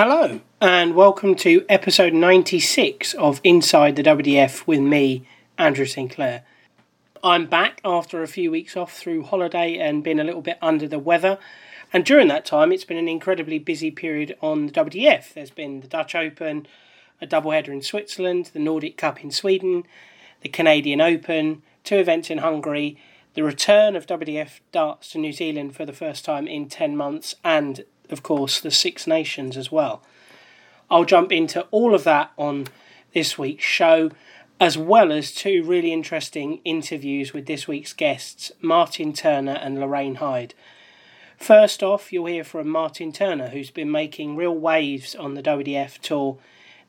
Hello and welcome to episode 96 of Inside the WDF with me, Andrew Sinclair. I'm back after a few weeks off through holiday and been a little bit under the weather, and during that time it's been an incredibly busy period on the WDF. There's been the Dutch Open, a doubleheader in Switzerland, the Nordic Cup in Sweden, the Canadian Open, two events in Hungary, the return of WDF darts to New Zealand for the first time in 10 months and of course the Six Nations as well. I'll jump into all of that on this week's show, as well as two really interesting interviews with this week's guests, Martin Turner and Lorraine Hyde. First off, you'll hear from Martin Turner, who's been making real waves on the WDF tour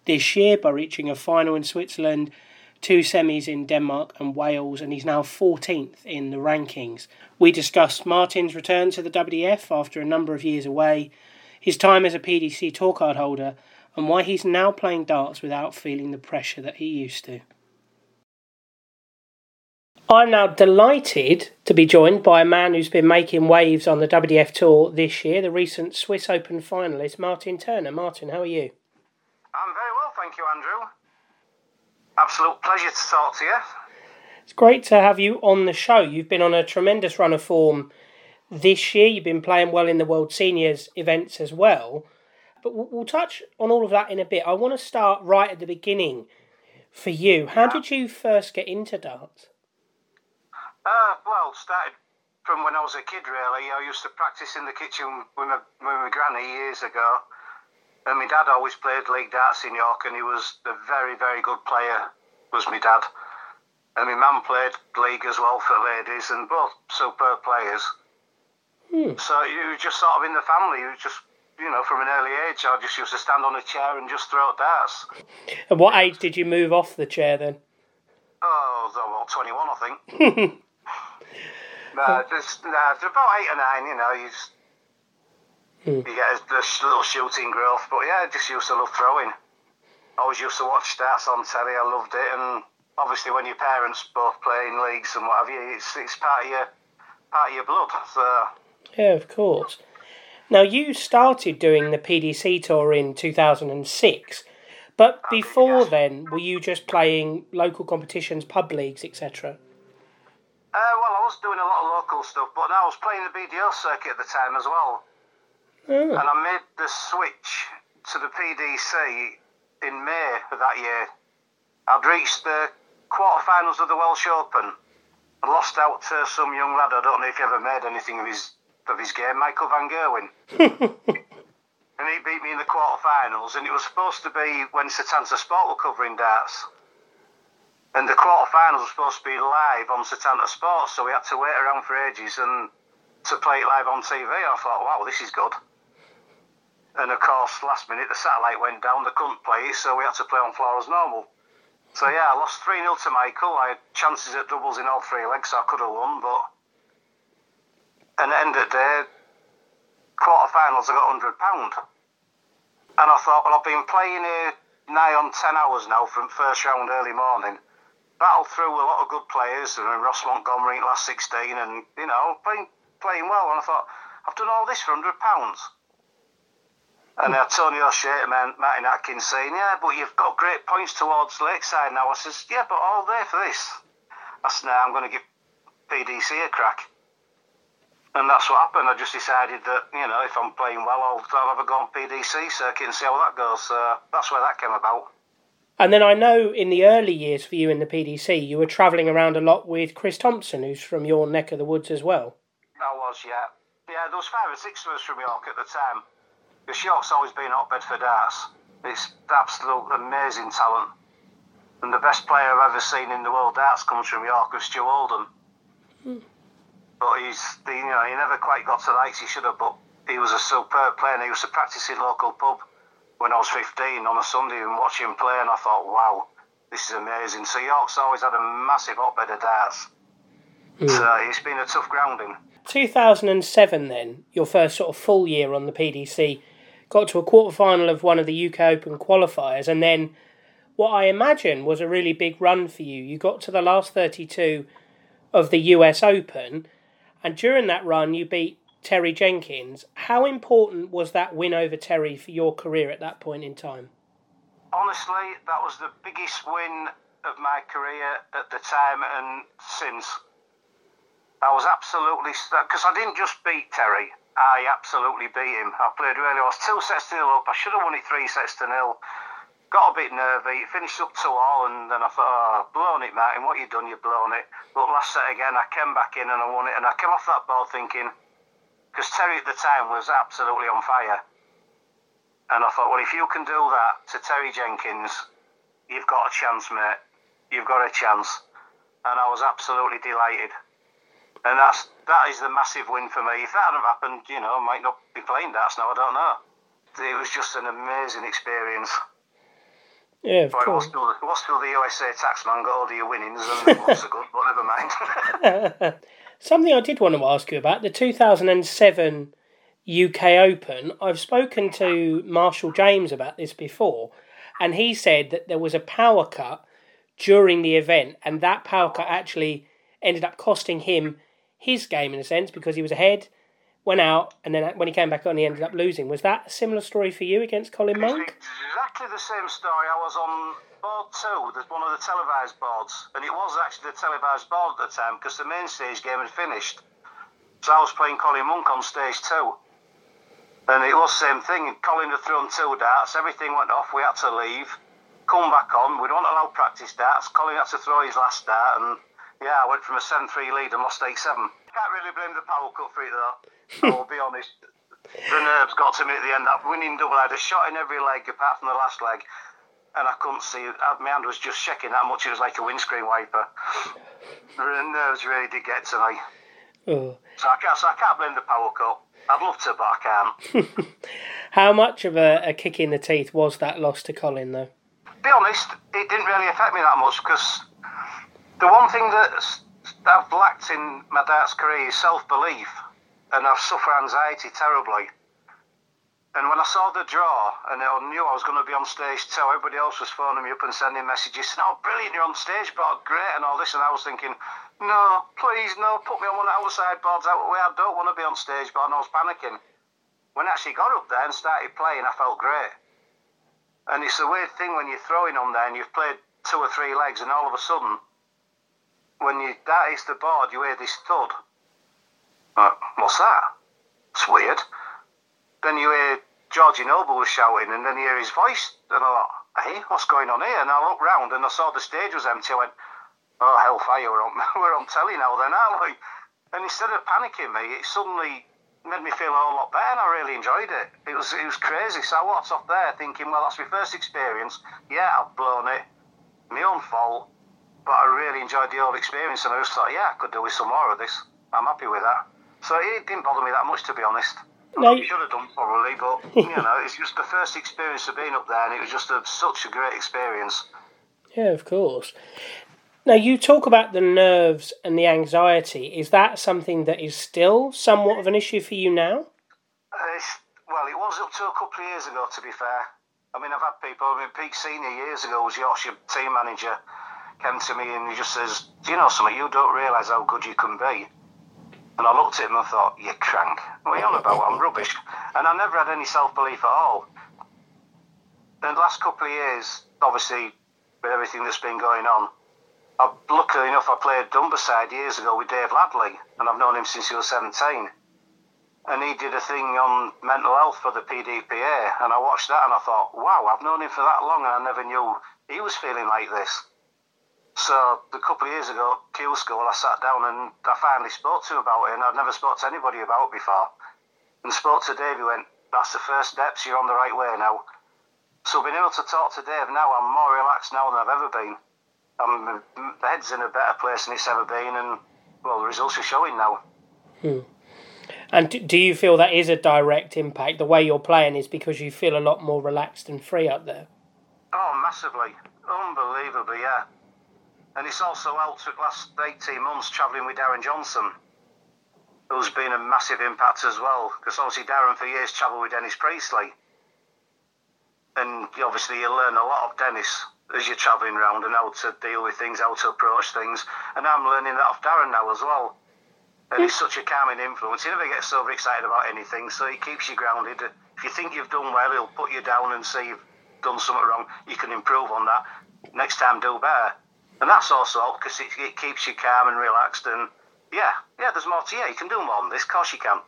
this year by reaching a final in Switzerland, two semis in Denmark and Wales, and he's now 14th in the rankings. We discussed Martin's return to the WDF after a number of years away, his time as a PDC tour card holder, and why he's now playing darts without feeling the pressure that he used to. I'm now delighted to be joined by a man who's been making waves on the WDF tour this year, the recent Swiss Open finalist, Martin Turner. Martin, how are you? I'm very well, thank you, Andrew. Absolute pleasure to talk to you. It's great to have you on the show. You've been on a tremendous run of form this year. You've been playing well in the World Seniors events as well. But we'll touch on all of that in a bit. I want to start right at the beginning for you. How did you first get into darts? Well, started from when I was a kid, really. I used to practice in the kitchen with my granny years ago. And my dad always played league darts in York, and he was a very, very good player, was my dad. And my mum played league as well for ladies, and both superb players. So it was just sort of in the family. It was just, you know, from an early age, I just used to stand on a chair and just throw darts. At what age did you move off the chair then? Oh, well, 21, I think. About 8 or 9, you know, you just... You get a little shooting growth, but yeah, I just used to love throwing. I always used to watch darts on telly, I loved it, and obviously when your parents both play in leagues and what have you, it's part of your blood. So. Yeah, of course. Now, you started doing the PDC tour in 2006, but before then, were you just playing local competitions, pub leagues, etc.? Well, I was doing a lot of local stuff, but I was playing the BDO circuit at the time as well. And I made the switch to the PDC in May of that year. I'd reached the quarterfinals of the Welsh Open and lost out to some young lad. I don't know if he ever made anything of his game, Michael Van Gerwen. And he beat me in the quarterfinals, and it was supposed to be when Setanta Sport were covering darts. And the quarterfinals were supposed to be live on Setanta Sport, so we had to wait around for ages and to play it live on TV. I thought, wow, this is good. And of course, last minute, the satellite went down, they couldn't play it, so we had to play on floor as normal. So yeah, I lost 3-0 to Michael. I had chances at doubles in all three legs, so I could have won, but... And at the end of the day, quarterfinals, I got £100. And I thought, well, I've been playing here nigh on 10 hours now from first round early morning. Battled through a lot of good players, and Ross Montgomery in the last 16, and, you know, playing well. And I thought, I've done all this for £100. And Antonio Shater, Martin Atkins saying, yeah, but you've got great points towards Lakeside now. I says, yeah, but all day for this. I said, nah, I'm going to give PDC a crack. And that's what happened. I just decided that, you know, if I'm playing well, I'll have a go on PDC circuit and see how that goes. So that's where that came about. And then I know in the early years for you in the PDC, you were travelling around a lot with Chris Thompson, who's from your neck of the woods as well. I was, yeah. Yeah, there was 5 or 6 of us from York at the time. The York's always been hotbed for darts. It's absolute amazing talent. And the best player I've ever seen in the world darts comes from York, was Stu Oldham. But he never quite got to the heights he should have, but he was a superb player, and he used to practice in local pub when I was 15 on a Sunday and watch him play, and I thought, wow, this is amazing. So York's always had a massive hotbed of darts. So it's been a tough grounding. 2007 then, your first sort of full year on the PDC, got to a quarterfinal of one of the UK Open qualifiers, and then what I imagine was a really big run for you. You got to the last 32 of the US Open, and during that run you beat Terry Jenkins. How important was that win over Terry for your career at that point in time? Honestly, that was the biggest win of my career at the time and since. I was absolutely stuck because I didn't just beat Terry. I absolutely beat him. I played really well. I was 2-0 up. I should have won it 3-0. Got a bit nervy. Finished up 2-2, and then I thought, oh, I've blown it, Martin. What you done? You've blown it. But last set again, I came back in and I won it. And I came off that ball thinking, because Terry at the time was absolutely on fire. And I thought, well, if you can do that to Terry Jenkins, you've got a chance, mate. You've got a chance. And I was absolutely delighted. And that is the massive win for me. If that hadn't happened, you know, I might not be playing darts now, I don't know. It was just an amazing experience. Yeah, of course. It was still the USA taxman got all of your winnings, and it wasn't good, but never mind. Something I did want to ask you about, the 2007 UK Open. I've spoken to Marshall James about this before, and he said that there was a power cut during the event, and that power cut actually ended up costing him his game, in a sense, because he was ahead, went out, and then when he came back on, he ended up losing. Was that a similar story for you against Colin Monk? Exactly the same story. I was on board 2, there's one of the televised boards, and it was actually the televised board at the time because the main stage game had finished. So I was playing Colin Monk on stage 2, and it was the same thing. Colin had thrown 2 darts, everything went off, we had to leave, come back on, we don't allow practice darts, Colin had to throw his last dart, and yeah, I went from a 7-3 lead and lost 8-7. Can't really blame the power cut for it, though. I'll be honest. The nerves got to me at the end. That winning double, I had a shot in every leg apart from the last leg. And I couldn't see. My hand was just shaking that much. It was like a windscreen wiper. The nerves really did get to me. Oh. So I can't blame the power cut. I'd love to, but I can't. How much of a kick in the teeth was that loss to Colin, though? To be honest, it didn't really affect me that much because... The one thing that I've lacked in my darts career is self-belief, and I've suffered anxiety terribly. And when I saw the draw, and I knew I was going to be on stage 2, everybody else was phoning me up and sending messages saying, oh, brilliant, you're on stage board, great, and all this, and I was thinking, no, please, no, put me on one of the outside boards out of the way, I don't want to be on stage board, and I was panicking. When I actually got up there and started playing, I felt great. And it's a weird thing when you're throwing on there and you've played 2 or 3 legs, and all of a sudden, when you that hits the board, you hear this thud. What's that? It's weird. Then you hear Georgie Noble was shouting, and then you hear his voice. And I thought, hey, what's going on here? And I looked round, and I saw the stage was empty. I went, oh, hellfire, we're on telly now then, aren't we? And instead of panicking me, it suddenly made me feel a whole lot better, and I really enjoyed it. It was crazy. So I walked off there thinking, well, that's my first experience. Yeah, I've blown it. My own fault. But I really enjoyed the whole experience, and I just thought, yeah, I could do with some more of this. I'm happy with that. So it didn't bother me that much, to be honest. No, you should have done probably, but, you know, it's just the first experience of being up there, and it was just such a great experience. Yeah, of course. Now, you talk about the nerves and the anxiety. Is that something that is still somewhat of an issue for you now? Well, it was up to a couple of years ago, to be fair. I mean, I've had people, Pete Senior years ago was Yorkshire team manager, came to me and he just says, do you know something, you don't realise how good you can be. And I looked at him and thought, you crank, what are you on about? I'm rubbish. And I never had any self-belief at all. And the last couple of years, obviously, with everything that's been going on, luckily enough, I played Dumberside years ago with Dave Ladley, and I've known him since he was 17. And he did a thing on mental health for the PDPA, and I watched that and I thought, wow, I've known him for that long and I never knew he was feeling like this. So a couple of years ago at Q School, I sat down and I finally spoke to him about it, and I'd never spoke to anybody about it before. And spoke to Dave, he went, that's the first steps, you're on the right way now. So being able to talk to Dave now, I'm more relaxed now than I've ever been. My head's in a better place than it's ever been, and, well, the results are showing now. Hmm. And do you feel that is a direct impact? The way you're playing is because you feel a lot more relaxed and free up there? Oh, massively. Unbelievably, yeah. And it's also helped the last 18 months travelling with Darren Johnson, who's been a massive impact as well, because obviously Darren for years travelled with Dennis Priestley. And obviously you learn a lot of Dennis as you're travelling around and how to deal with things, how to approach things. And I'm learning that off Darren now as well. And it's such a calming influence. He never gets overexcited about anything, so he keeps you grounded. If you think you've done well, he'll put you down and say you've done something wrong. You can improve on that. Next time, do better. And that's also helped because it keeps you calm and relaxed. And yeah, there's more to you. You can do more than this. Of course you can.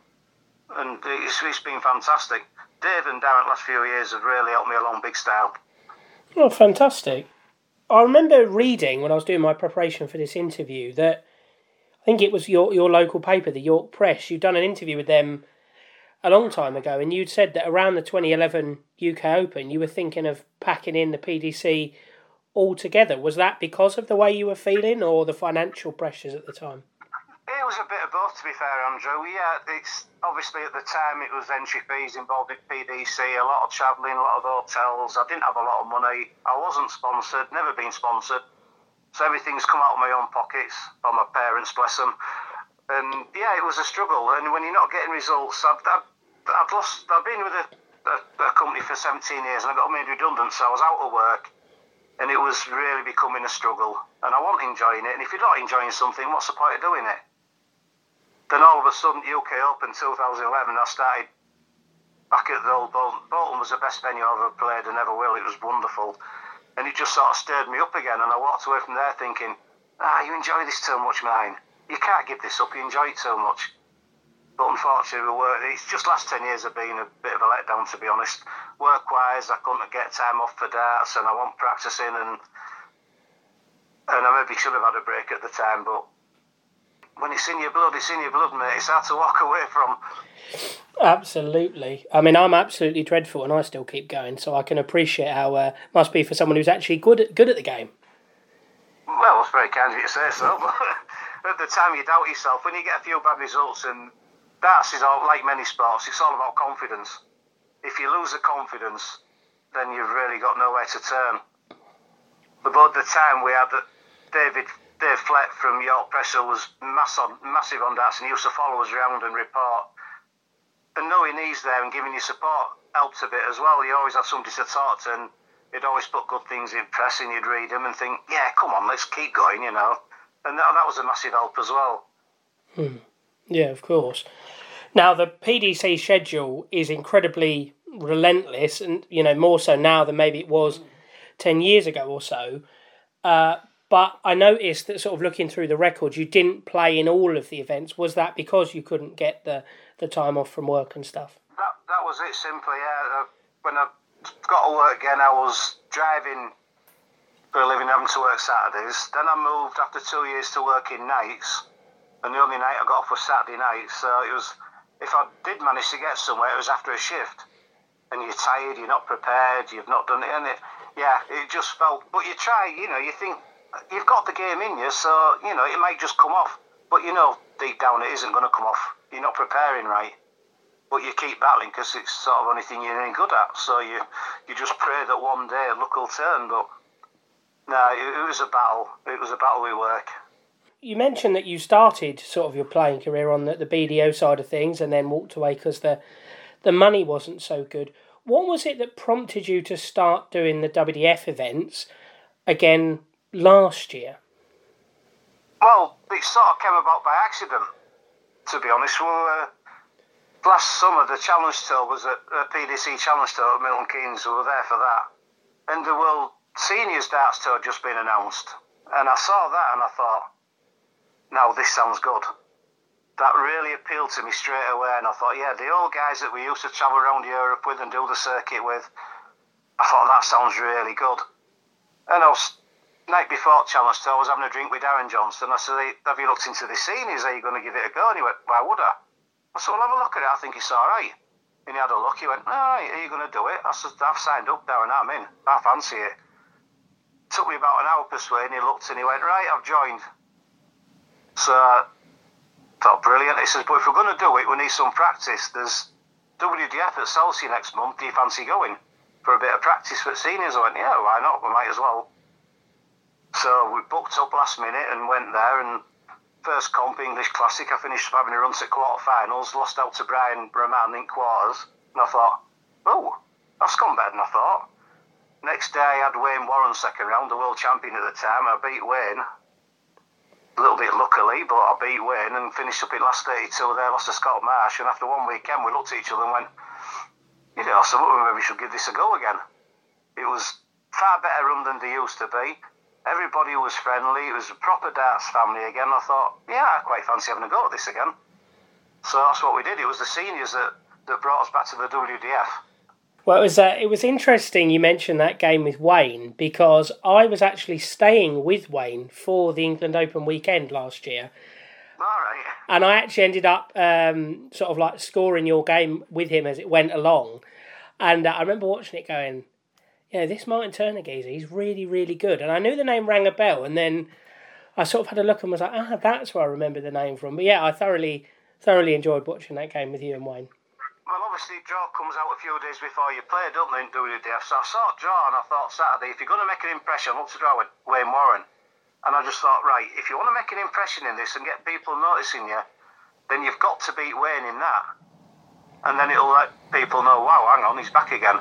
And it's been fantastic. Dave and Darren, last few years, have really helped me along big style. Well, fantastic. I remember reading when I was doing my preparation for this interview that I think it was your local paper, the York Press. You'd done an interview with them a long time ago, and you'd said that around the 2011 UK Open, you were thinking of packing in the PDC altogether. Was that because of the way you were feeling or the financial pressures at the time? It was a bit of both, to be fair, Andrew. Yeah, it's obviously at the time it was entry fees involved in PDC, a lot of travelling, a lot of hotels. I didn't have a lot of money. I wasn't sponsored, never been sponsored. So everything's come out of my own pockets, or my parents, bless them. And yeah, it was a struggle. And when you're not getting results, I've been with a company for 17 years and I got made redundant, so I was out of work. And it was really becoming a struggle. And I wasn't enjoying it. And if you're not enjoying something, what's the point of doing it? Then all of a sudden, UK Open 2011, I started back at the old Bolton. Bolton was the best venue I've ever played and ever will. It was wonderful. And it just sort of stirred me up again, and I walked away from there thinking, you enjoy this too much, mine. You can't give this up, you enjoy it too much. But unfortunately, it's just last 10 years have been a bit of a letdown, to be honest. Work-wise, I couldn't get time off for darts, and I wasn't practising, and I maybe should have had a break at the time, but when it's in your blood, mate. It's hard to walk away from. Absolutely. I mean, I'm absolutely dreadful and I still keep going, so I can appreciate how it must be for someone who's actually good at the game. Well, it's very kind of you to say so, but at the time you doubt yourself. When you get a few bad results, and darts is all, like many sports, it's all about confidence. If you lose the confidence, then you've really got nowhere to turn. But at the time we had that Dave Flett from York Press was massive on darts, and he used to follow us around and report. And knowing he's there and giving you support helps a bit as well. You always had somebody to talk to, and he'd always put good things in press, and you'd read them and think, yeah, come on, let's keep going, you know. And that was a massive help as well. Yeah, of course. Now, the PDC schedule is incredibly relentless, and, you know, more so now than maybe it was 10 years ago or so. But I noticed that sort of looking through the records, you didn't play in all of the events. Was that because you couldn't get the time off from work and stuff? That was it, simply, yeah. When I got to work again, I was driving for a living, having to work Saturdays. Then I moved after 2 years to working nights, and the only night I got off was Saturday night. So it was, if I did manage to get somewhere, it was after a shift. And you're tired, you're not prepared, you've not done it, and it just felt, but you try, you know, you think, you've got the game in you, so, you know, it might just come off. But, you know, deep down it isn't going to come off. You're not preparing right. But you keep battling because it's sort of the only thing you're any good at. So you just pray that one day luck will turn. But, no, it was a battle. It was a battle with work. You mentioned that you started sort of your playing career on the BDO side of things and then walked away because the money wasn't so good. What was it that prompted you to start doing the WDF events again last year? Well, it sort of came about by accident, to be honest. Last summer, the Challenge Tour was a PDC Challenge Tour at Milton Keynes. We were there for that. And the World Seniors Darts Tour had just been announced. And I saw that and I thought, now this sounds good. That really appealed to me straight away. And I thought, yeah, the old guys that we used to travel around Europe with and do the circuit with, I thought that sounds really good. And I was... night before Challenge Tour, I was having a drink with Darren Johnson. I said, have you looked into the seniors? Are you going to give it a go? And he went, why would I? I said, well, have a look at it. I think it's all right. And he had a look. He went, all right, are you going to do it? I said, I've signed up, Darren. I'm in. I fancy it. Took me about an hour persuading. He looked and he went, right, I've joined. So I thought, brilliant. He says, but if we're going to do it, we need some practice. There's WDF at Chelsea next month. Do you fancy going for a bit of practice for seniors? I went, yeah, why not? We might as well. So we booked up last minute and went there, and first comp, English Classic, I finished having a run to quarterfinals, lost out to Brian Roman in quarters, and I thought, oh, that's gone better than I thought. Next day I had Wayne Warren second round, the world champion at the time, I beat Wayne. a little bit luckily, but I beat Wayne and finished up in last 82 there, lost to Scott Marsh, and after one weekend we looked at each other and went, you know, so maybe we should give this a go again. It was far better run than they used to be. Everybody was friendly. It was a proper darts family again. I thought, yeah, I quite fancy having a go at this again. So that's what we did. It was the seniors that brought us back to the WDF. Well, it was interesting you mentioned that game with Wayne, because I was actually staying with Wayne for the England Open weekend last year. All right. And I actually ended up sort of like scoring your game with him as it went along. And I remember watching it going, yeah, this Martin Turner geezer, he's really, really good. And I knew the name rang a bell, and then I sort of had a look and was like, that's where I remember the name from. But yeah, I thoroughly enjoyed watching that game with you and Wayne. Well, obviously, draw comes out a few days before you play, don't they, in WDF? So I saw draw and I thought, Saturday, if you're going to make an impression, look to draw with Wayne Warren. And I just thought, right, if you want to make an impression in this and get people noticing you, then you've got to beat Wayne in that. And then it'll let people know, wow, hang on, he's back again.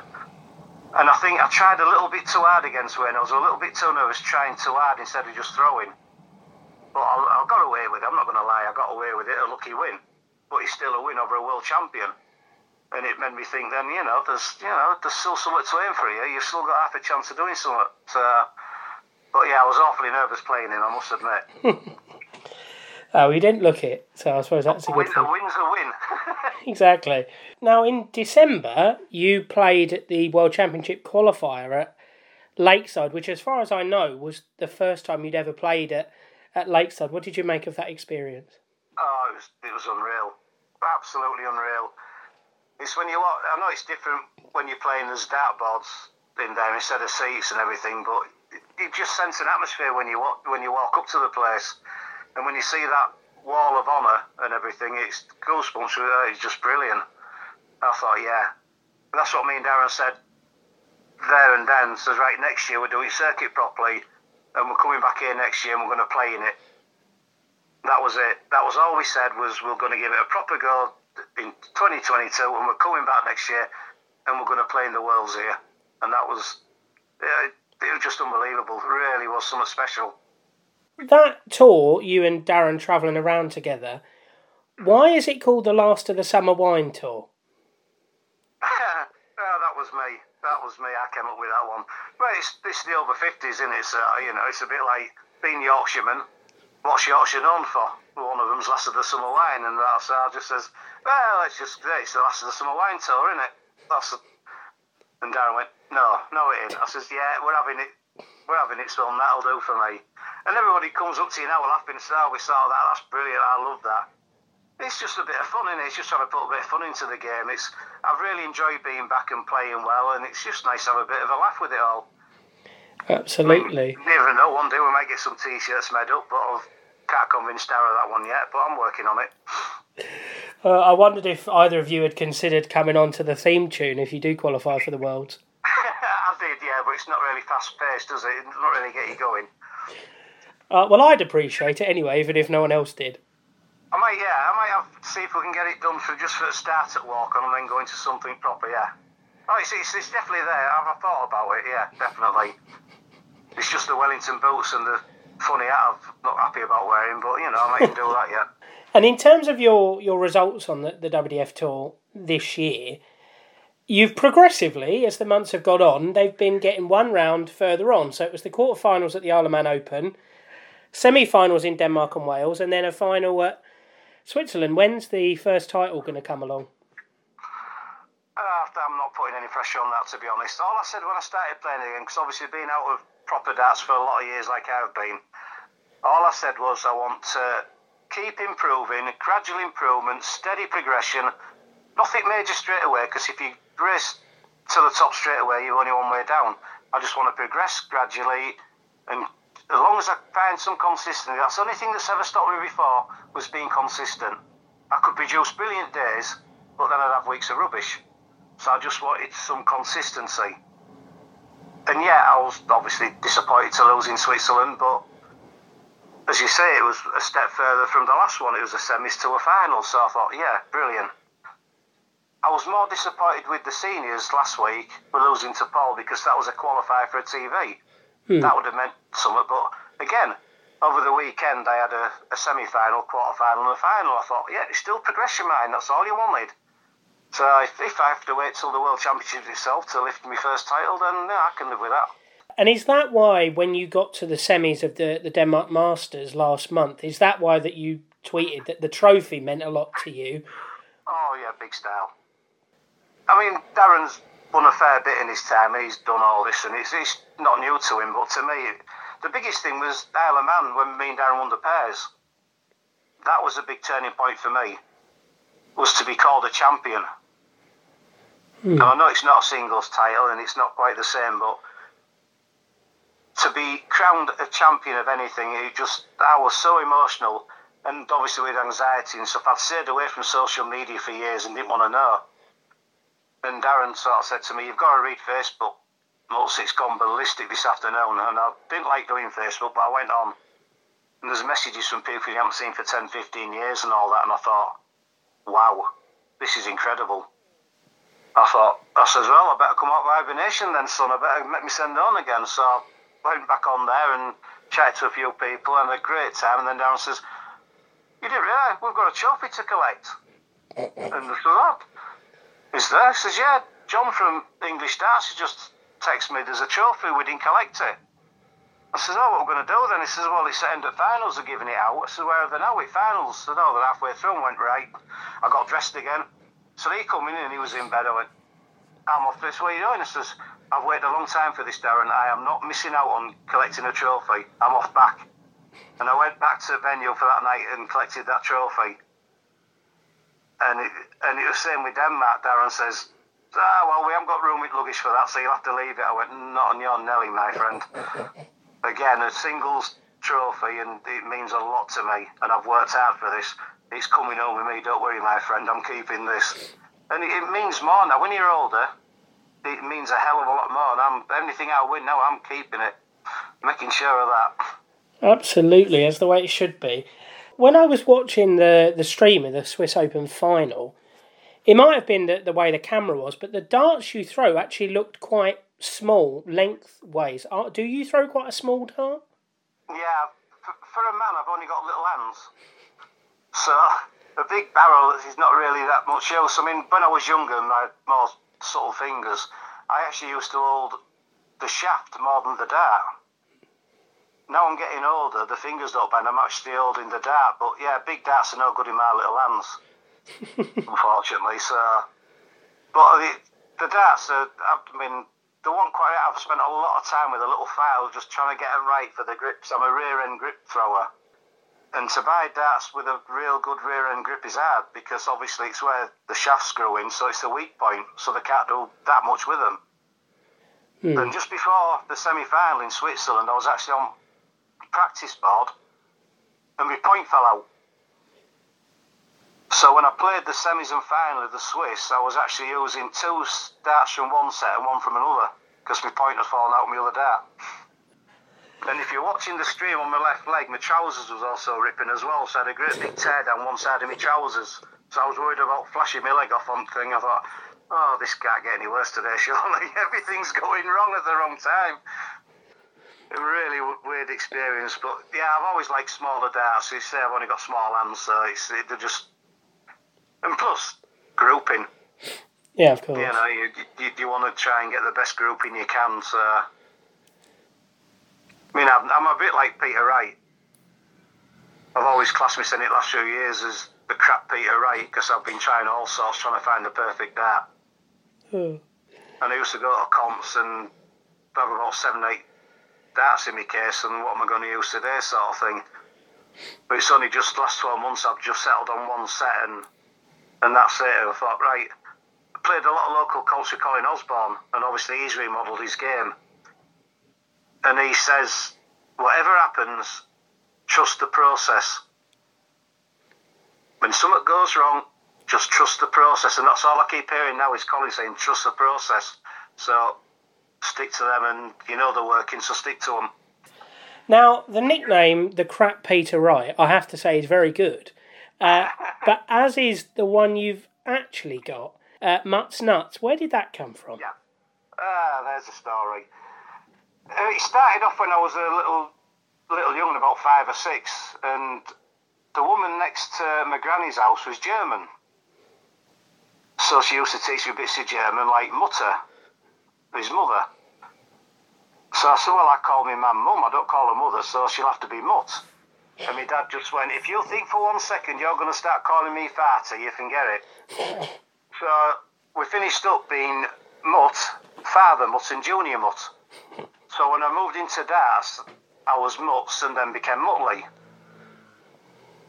And I think I tried a little bit too hard against Wayne. I was a little bit too nervous trying too hard instead of just throwing. But I got away with it, I'm not going to lie, I got away with it, a lucky win. But he's still a win over a world champion. And it made me think then, there's still something to aim for here. You've still got half a chance of doing something. So, but yeah, I was awfully nervous playing him, I must admit. He didn't look it, so I suppose that's a good thing. A win's a win. Exactly. Now, in December, you played at the World Championship qualifier at Lakeside, which, as far as I know, was the first time you'd ever played at Lakeside. What did you make of that experience? Oh, it was unreal. Absolutely unreal. It's when you walk, I know it's different when you're playing as dartboards in there instead of seats and everything, but you just sense an atmosphere when you walk up to the place, and when you see that wall of honour and everything, it's goosebumps. It's just brilliant. I thought, yeah, that's what me and Darren said there and then. Says right, next year we're doing circuit properly, and we're coming back here next year and we're going to play in it. That was it. That was all we said, was we're going to give it a proper go in 2022, and we're coming back next year and we're going to play in the Worlds here. And that was, it was just unbelievable. It really was something special. That tour, you and Darren travelling around together, why is it called the Last of the Summer Wine Tour? Oh, that was me, I came up with that one. Well, it's the over 50s, isn't it, so it's a bit like being Yorkshireman. What's Yorkshire known for? One of them's Last of the Summer Wine, and that's so I just says, well, it's the Last of the Summer Wine Tour, isn't it? And Darren went, no, it isn't. I says, yeah, we're having it, so that'll do for me. And everybody comes up to you now laughing, so we saw that, that's brilliant, I love that. It's just a bit of fun, isn't it? It's just trying to put a bit of fun into the game. I've really enjoyed being back and playing well, and it's just nice to have a bit of a laugh with it all. Absolutely. You never know, one day we might get some t-shirts made up, but I can't convince Darren of that one yet, but I'm working on it. I wondered if either of you had considered coming on to the theme tune if you do qualify for the Worlds. I did, yeah, but it's not really fast-paced, does it? It doesn't really get you going. Well, I'd appreciate it anyway, even if no one else did. I might see if we can get it done for a start at walk-on and then go into something proper, yeah. Oh, it's definitely there. I've thought about it, yeah, definitely. It's just the Wellington boots and the funny hat I'm not happy about wearing, but, I might do that yet. And in terms of your results on the WDF Tour this year, you've progressively, as the months have gone on, they've been getting one round further on. So it was the quarterfinals at the Isle of Man Open, semi-finals in Denmark and Wales, and then a final at Switzerland. When's the first title going to come along? I'm not putting any pressure on that, to be honest. All I said when I started playing again, because obviously being out of proper darts for a lot of years like I've been, all I said was I want to keep improving, gradual improvement, steady progression, nothing major straight away, because if you race to the top straight away, you're only one way down. I just want to progress gradually, and as long as I find some consistency, that's the only thing that's ever stopped me before was being consistent. I could produce brilliant days, but then I'd have weeks of rubbish. So I just wanted some consistency. And yeah, I was obviously disappointed to lose in Switzerland, but as you say, it was a step further from the last one. It was a semis to a final, so I thought, yeah, brilliant. I was more disappointed with the seniors last week for losing to Paul, because that was a qualifier for a TV. That would have meant something, but again, over the weekend I had a semi-final, quarter-final and a final. I thought, yeah, it's still progression, mine. That's all you wanted. So if I have to wait till the World Championships itself to lift my first title, then yeah, I can live with that. And is that why, when you got to the semis of the Denmark Masters last month, is that why that you tweeted that the trophy meant a lot to you? Oh, yeah, big style. I mean, Darren's won a fair bit in his time, and he's done all this, and it's not new to him, but to me, the biggest thing was Isle of Man when me and Darren won the pairs. That was a big turning point for me, was to be called a champion. And I know it's not a singles title and it's not quite the same, but to be crowned a champion of anything, I was so emotional, and obviously with anxiety and stuff. I'd stayed away from social media for years and didn't want to know. And Darren sort of said to me, "You've got to read Facebook. It's gone ballistic this afternoon." And I didn't like doing Facebook, but I went on. And there's messages from people you haven't seen for 10, 15 years and all that. And I thought, wow, this is incredible. I said, well, I better come out of hibernation then, son. I better make me send on again. So I went back on there and chatted to a few people and had a great time. And then Darren says, "You didn't realise we've got a trophy to collect." And I said, "What is there?" I says, "Yeah, John from English Darts just texted me, there's a trophy, we didn't collect it." I says, "Oh, what are we going to do then?" He says, "Well, it's the end of finals, they're giving it out." I said, "Where are they now? It's finals." So no, they're halfway through. And went, right. I got dressed again. So he come in and he was in bed. I went, "I'm off this, what are you doing?" I says, "I've waited a long time for this, Darren. I am not missing out on collecting a trophy. I'm off back." And I went back to the venue for that night and collected that trophy. And it was the same with Denmark. Darren says, "Well, we haven't got room with luggage for that, so you'll have to leave it." I went, "Not on your Nelly, my friend." Again, a singles trophy, and it means a lot to me. And I've worked hard for this. It's coming home with me. Don't worry, my friend. I'm keeping this. And it means more now. When you're older, it means a hell of a lot more. And anything I win now, I'm keeping it. Making sure of that. Absolutely, as the way it should be. When I was watching the stream of the Swiss Open final, it might have been the way the camera was, but the darts you throw actually looked quite small lengthways. Do you throw quite a small dart? Yeah, for a man, I've only got little hands. So a big barrel is not really that much use. I mean, when I was younger and I had more subtle fingers, I actually used to hold the shaft more than the dart. Now I'm getting older, the fingers don't bend, I'm actually holding the dart. But yeah, big darts are no good in my little hands, unfortunately. So, but the darts, they weren't quite right. I've spent a lot of time with a little file just trying to get them right for the grips. I'm a rear-end grip thrower. And to buy darts with a real good rear-end grip is hard, because obviously it's where the shafts screw in, so it's the weak point, so they can't do that much with them. And just before the semi-final in Switzerland, I was actually on practice board and my point fell out. So when I played the semis and final of the Swiss, I was actually using two darts from one set and one from another, because my point had fallen out of my other dart. And if you're watching the stream, on my left leg, my trousers was also ripping as well, so I had a great big tear down one side of my trousers. So I was worried about flashing my leg off on thing. I thought, oh, this can't get any worse today, surely. Everything's going wrong at the wrong time. A really weird experience, but yeah, I've always liked smaller darts. You say I've only got small hands, so they're just... And plus, grouping. Yeah, of course. You know, you want to try and get the best grouping you can, so... I mean, I'm a bit like Peter Wright. I've always classed myself in the last few years as the crap Peter Wright, because I've been trying all sorts, trying to find the perfect dart. And I used to go to comps and have about 7, 8 darts in my case, and what am I going to use today sort of thing. But it's only just last 12 months I've just settled on one set, and that's it. I thought, right, I played a lot of local coach with Colin Osborne, and obviously he's remodelled his game, and he says, whatever happens, trust the process. When something goes wrong, just trust the process. And that's all I keep hearing now is Colin saying, trust the process. So stick to them, and you know they're working, so stick to them. Now, the nickname, the crap Peter Wright, I have to say is very good. But as is the one you've actually got, Mutt's Nuts, where did that come from? Yeah, there's a story. It started off when I was a little little young, about 5 or 6, and the woman next to my granny's house was German. So she used to teach me bits of German, like Mutter, his mother. So I said, well, I call my man Mum, I don't call her Mother, so she'll have to be Mutt. And my dad just went, if you think for 1 second you're going to start calling me Farty, you can get it. So we finished up being Mutt, Father Mutt and Junior Mutt. So when I moved into darts, I was Mutts and then became Muttley.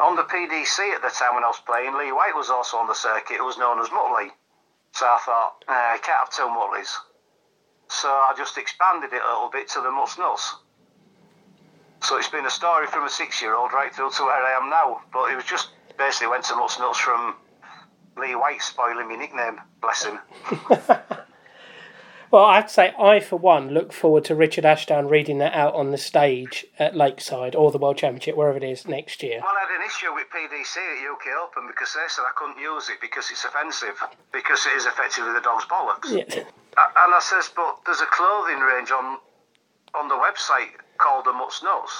On the PDC at the time when I was playing, Lee White was also on the circuit, who was known as Muttley. So I thought, I can't have 2 Muttleys. So I just expanded it a little bit to the Mutts Nuts. So it's been a story from a 6-year-old right through to where I am now. But it was just basically went to Mutts Nuts from Lee White spoiling my nickname, bless him. Well, I have to say, I, for one, look forward to Richard Ashdown reading that out on the stage at Lakeside or the World Championship, wherever it is, next year. Well, I had an issue with PDC at UK Open because they said I couldn't use it because it's offensive, because it is effectively the dog's bollocks. Yeah. And I says, but there's a clothing range on the website called the Mutts Nuts.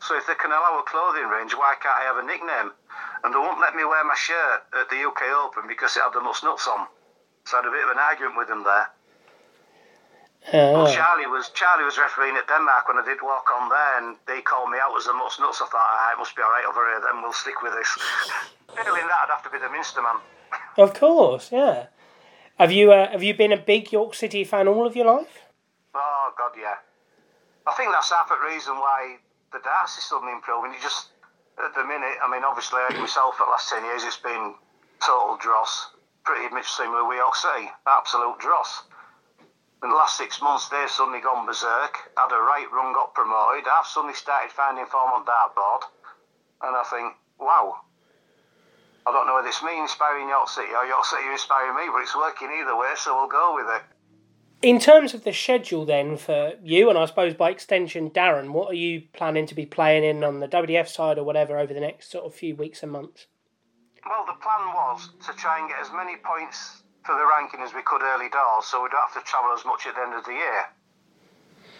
So if they can allow a clothing range, why can't I have a nickname? And they won't let me wear my shirt at the UK Open because it had the Mutts Nuts on. So I had a bit of an argument with them there. Oh. Well, Charlie was refereeing at Denmark when I did walk on there, and they called me out as the Mutts Nuts. I thought, it must be all right over here, then we'll stick with this. Failing that, I'd have to be the Minster man. Of course, yeah. Have you been a big York City fan all of your life? Oh, God, yeah. I think that's half the reason why the darts is suddenly improving. You just, at the minute, I mean, obviously, I myself, for the last 10 years, it's been total dross. Pretty much similar with York City. Absolute dross. In the last 6 months, they've suddenly gone berserk, had a right run, got promoted. I've suddenly started finding form on dartboard, and I think, wow, I don't know whether it's me inspiring York City or York City inspiring me, but it's working either way, so we'll go with it. In terms of the schedule then for you, and I suppose by extension, Darren, what are you planning to be playing in on the WDF side or whatever over the next sort of few weeks and months? Well, the plan was to try and get as many points for the ranking as we could early doors, so we don't have to travel as much at the end of the year.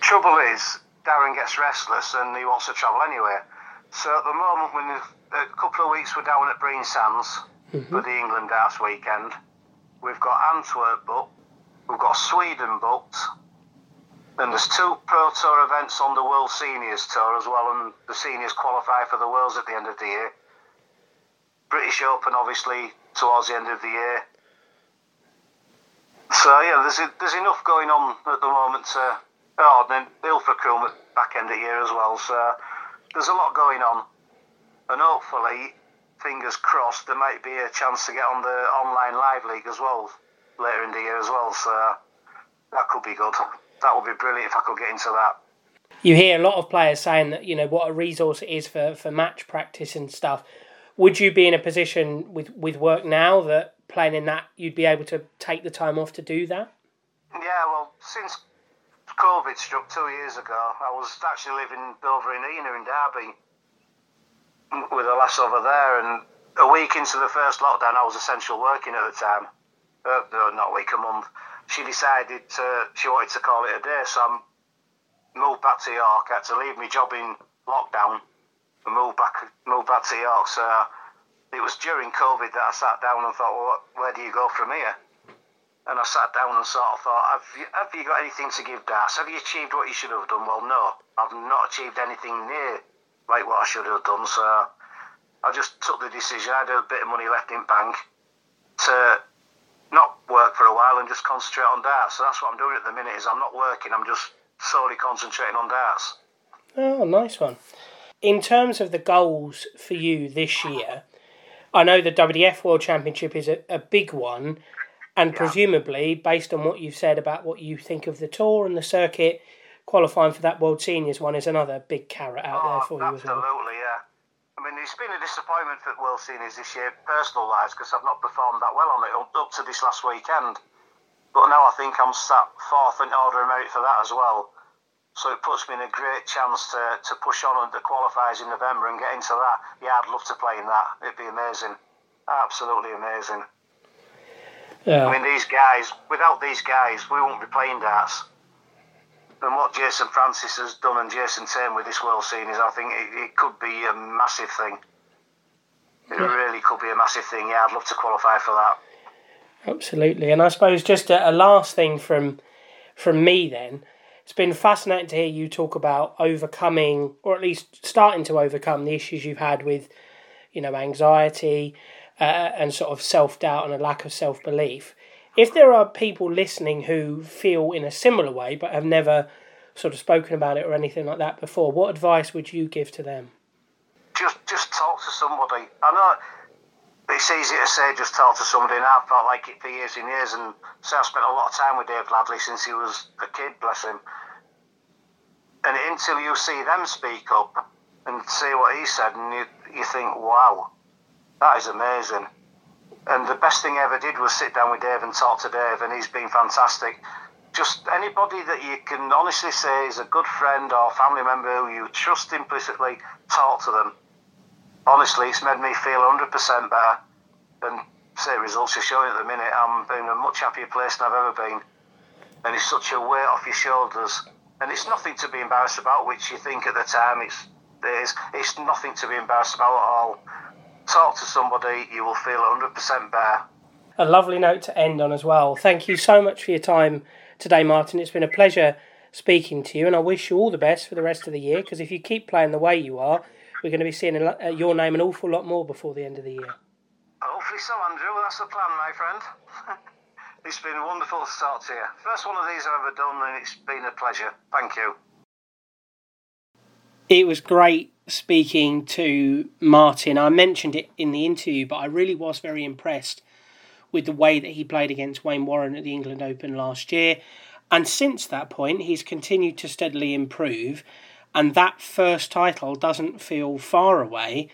Trouble is, Darren gets restless and he wants to travel anyway. So at the moment, when a couple of weeks we're down at Breen Sands for the England Darts weekend. We've got Antwerp booked, we've got Sweden booked, and there's 2 Pro Tour events on the World Seniors Tour as well, and the seniors qualify for the Worlds at the end of the year. British Open, obviously, towards the end of the year. So, yeah, there's enough going on at the moment. Then the Ilford crew back end of the year as well. So there's a lot going on. And hopefully, fingers crossed, there might be a chance to get on the online live league as well later in the year as well. So that could be good. That would be brilliant if I could get into that. You hear a lot of players saying that, you know, what a resource it is for match practice and stuff. Would you be in a position with work now that, playing in that, you'd be able to take the time off to do that? Yeah, well, since COVID struck 2 years ago, I was actually living over in Ena in Derby with a lass over there, and a week into the first lockdown, I was essential working at the time. A month. She decided she wanted to call it a day, so I moved back to York. I had to leave my job in lockdown and move back to York, so it was during COVID that I sat down and thought, well, where do you go from here? And I sat down and sort of thought, have you got anything to give darts? Have you achieved what you should have done? Well, no, I've not achieved anything near like what I should have done. So I just took the decision. I had a bit of money left in bank to not work for a while and just concentrate on darts. So that's what I'm doing at the minute is I'm not working. I'm just solely concentrating on darts. Oh, nice one. In terms of the goals for you this year, I know the WDF World Championship is a big one, and yeah, presumably, based on what you've said about what you think of the tour and the circuit, qualifying for that World Seniors one is another big carrot out there for you as well. Absolutely, yeah. I mean, it's been a disappointment for World Seniors this year, personal-wise, because I've not performed that well on it up to this last weekend. But now I think I'm sat 4th in order of merit for that as well. So it puts me in a great chance to push on and to qualifies in November and get into that. Yeah, I'd love to play in that. It'd be amazing. Absolutely amazing. Yeah. I mean, without these guys, we won't be playing darts. And what Jason Francis has done and Jason Tame with this world scene is, I think it could be a massive thing. It really could be a massive thing. Yeah, I'd love to qualify for that. Absolutely. And I suppose just a last thing from me then, it's been fascinating to hear you talk about overcoming, or at least starting to overcome, the issues you've had with, you know, anxiety and sort of self-doubt and a lack of self-belief. If there are people listening who feel in a similar way but have never sort of spoken about it or anything like that before, what advice would you give to them? Just talk to somebody. I know it's easy to say just talk to somebody, and I've felt like it for years and years, and so I've spent a lot of time with Dave Ladley since he was a kid, bless him. And until you see them speak up and see what he said, and you think, wow, that is amazing. And the best thing I ever did was sit down with Dave and talk to Dave, and he's been fantastic. Just anybody that you can honestly say is a good friend or family member who you trust implicitly, talk to them. Honestly, it's made me feel 100% better, and say results are showing at the minute. I'm in a much happier place than I've ever been, and it's such a weight off your shoulders. And it's nothing to be embarrassed about, which you think at the time it is. It's nothing to be embarrassed about at all. Talk to somebody, you will feel 100% better. A lovely note to end on as well. Thank you so much for your time today, Martin. It's been a pleasure speaking to you, and I wish you all the best for the rest of the year, because if you keep playing the way you are, we're going to be seeing your name an awful lot more before the end of the year. Hopefully so, Andrew. That's the plan, my friend. It's been wonderful to talk to you. First one of these I've ever done, and it's been a pleasure. Thank you. It was great speaking to Martin. I mentioned it in the interview, but I really was very impressed with the way that he played against Wayne Warren at the England Open last year. And since that point, he's continued to steadily improve. And that first title doesn't feel far away.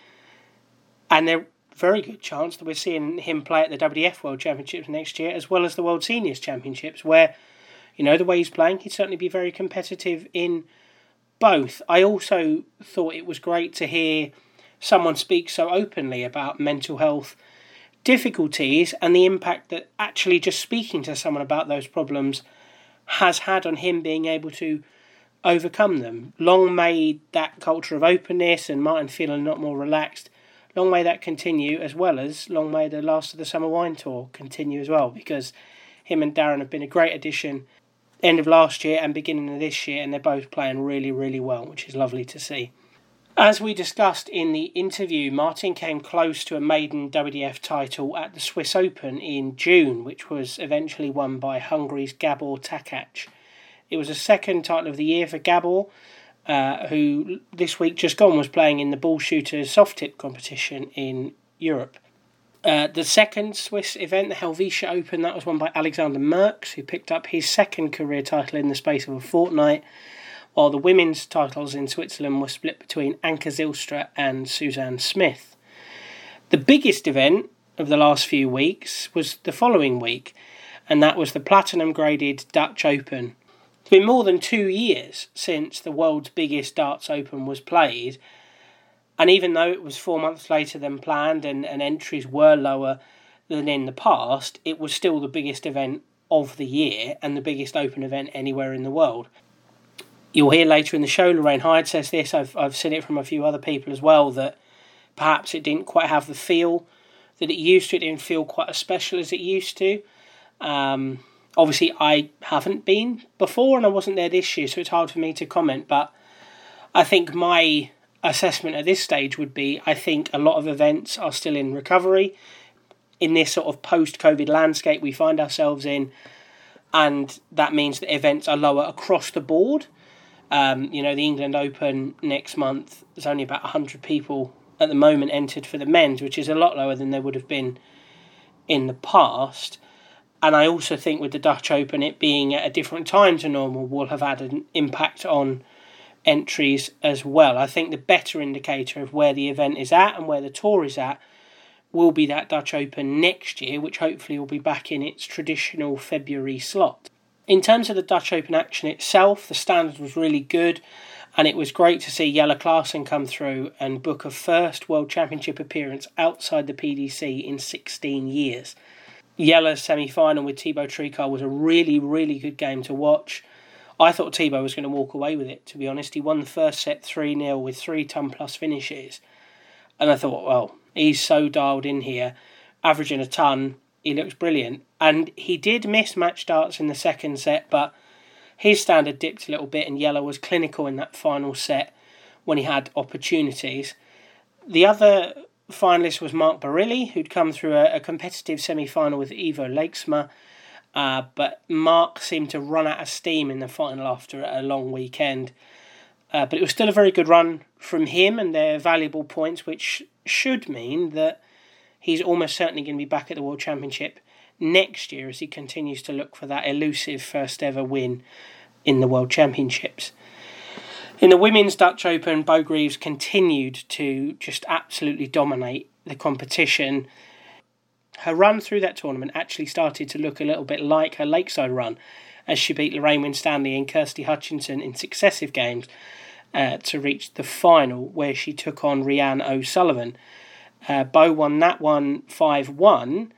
And there's a very good chance that we're seeing him play at the WDF World Championships next year, as well as the World Seniors Championships, where, you know, the way he's playing, he'd certainly be very competitive in both. I also thought it was great to hear someone speak so openly about mental health difficulties and the impact that actually just speaking to someone about those problems has had on him being able to overcome them. Long may that culture of openness and Martin feeling a lot more relaxed, long may that continue, as well as long may the Last of the Summer Wine Tour continue as well, because him and Darren have been a great addition end of last year and beginning of this year, and they're both playing really, really well, which is lovely to see. As we discussed in the interview, Martin came close to a maiden WDF title at the Swiss Open in June, which was eventually won by Hungary's Gábor Takács. It was a second title of the year for Gábor, who this week just gone was playing in the ball shooters soft tip competition in Europe. The second Swiss event, the Helvetia Open, that was won by Alexander Merckx, who picked up his second career title in the space of a fortnight, while the women's titles in Switzerland were split between Anke Zylstra and Suzanne Smith. The biggest event of the last few weeks was the following week, and that was the platinum-graded Dutch Open. It's been more than 2 years since the world's biggest darts open was played, and even though it was 4 months later than planned and entries were lower than in the past, it was still the biggest event of the year and the biggest open event anywhere in the world. You'll hear later in the show, Lorraine Hyde says this, I've seen it from a few other people as well, that perhaps it didn't quite have the feel that it used to. It didn't feel quite as special as it used to. Obviously, I haven't been before and I wasn't there this year, so it's hard for me to comment, but I think my assessment at this stage would be, I think a lot of events are still in recovery in this sort of post-COVID landscape we find ourselves in, and that means that events are lower across the board. You know, the England Open next month, there's only about 100 people at the moment entered for the men's, which is a lot lower than there would have been in the past. And I also think with the Dutch Open, it being at a different time to normal will have had an impact on entries as well. I think the better indicator of where the event is at and where the tour is at will be that Dutch Open next year, which hopefully will be back in its traditional February slot. In terms of the Dutch Open action itself, the standard was really good, and it was great to see Jelle Klaasen come through and book her first World Championship appearance outside the PDC in 16 years. Jelle's semi-final with Thibaut Tricard was a really, really good game to watch. I thought Thibaut was going to walk away with it, to be honest. He won the first set 3-0 with 3 ton-plus finishes. And I thought, well, he's so dialed in here, averaging a ton, he looks brilliant. And he did miss match darts in the second set, but his standard dipped a little bit, and Yellow was clinical in that final set when he had opportunities. The other finalist was Mark Barilli, who'd come through a competitive semi-final with Ivo Leixma. But Mark seemed to run out of steam in the final after a long weekend. But it was still a very good run from him, and they're valuable points, which should mean that he's almost certainly going to be back at the World Championship next year as he continues to look for that elusive first ever win in the World Championships. In the Women's Dutch Open, Beau Greaves continued to just absolutely dominate the competition. Her run through that tournament actually started to look a little bit like her Lakeside run, as she beat Lorraine Winstanley and Kirsty Hutchinson in successive games to reach the final, where she took on Rhianne O'Sullivan. Beau won that one 5-1,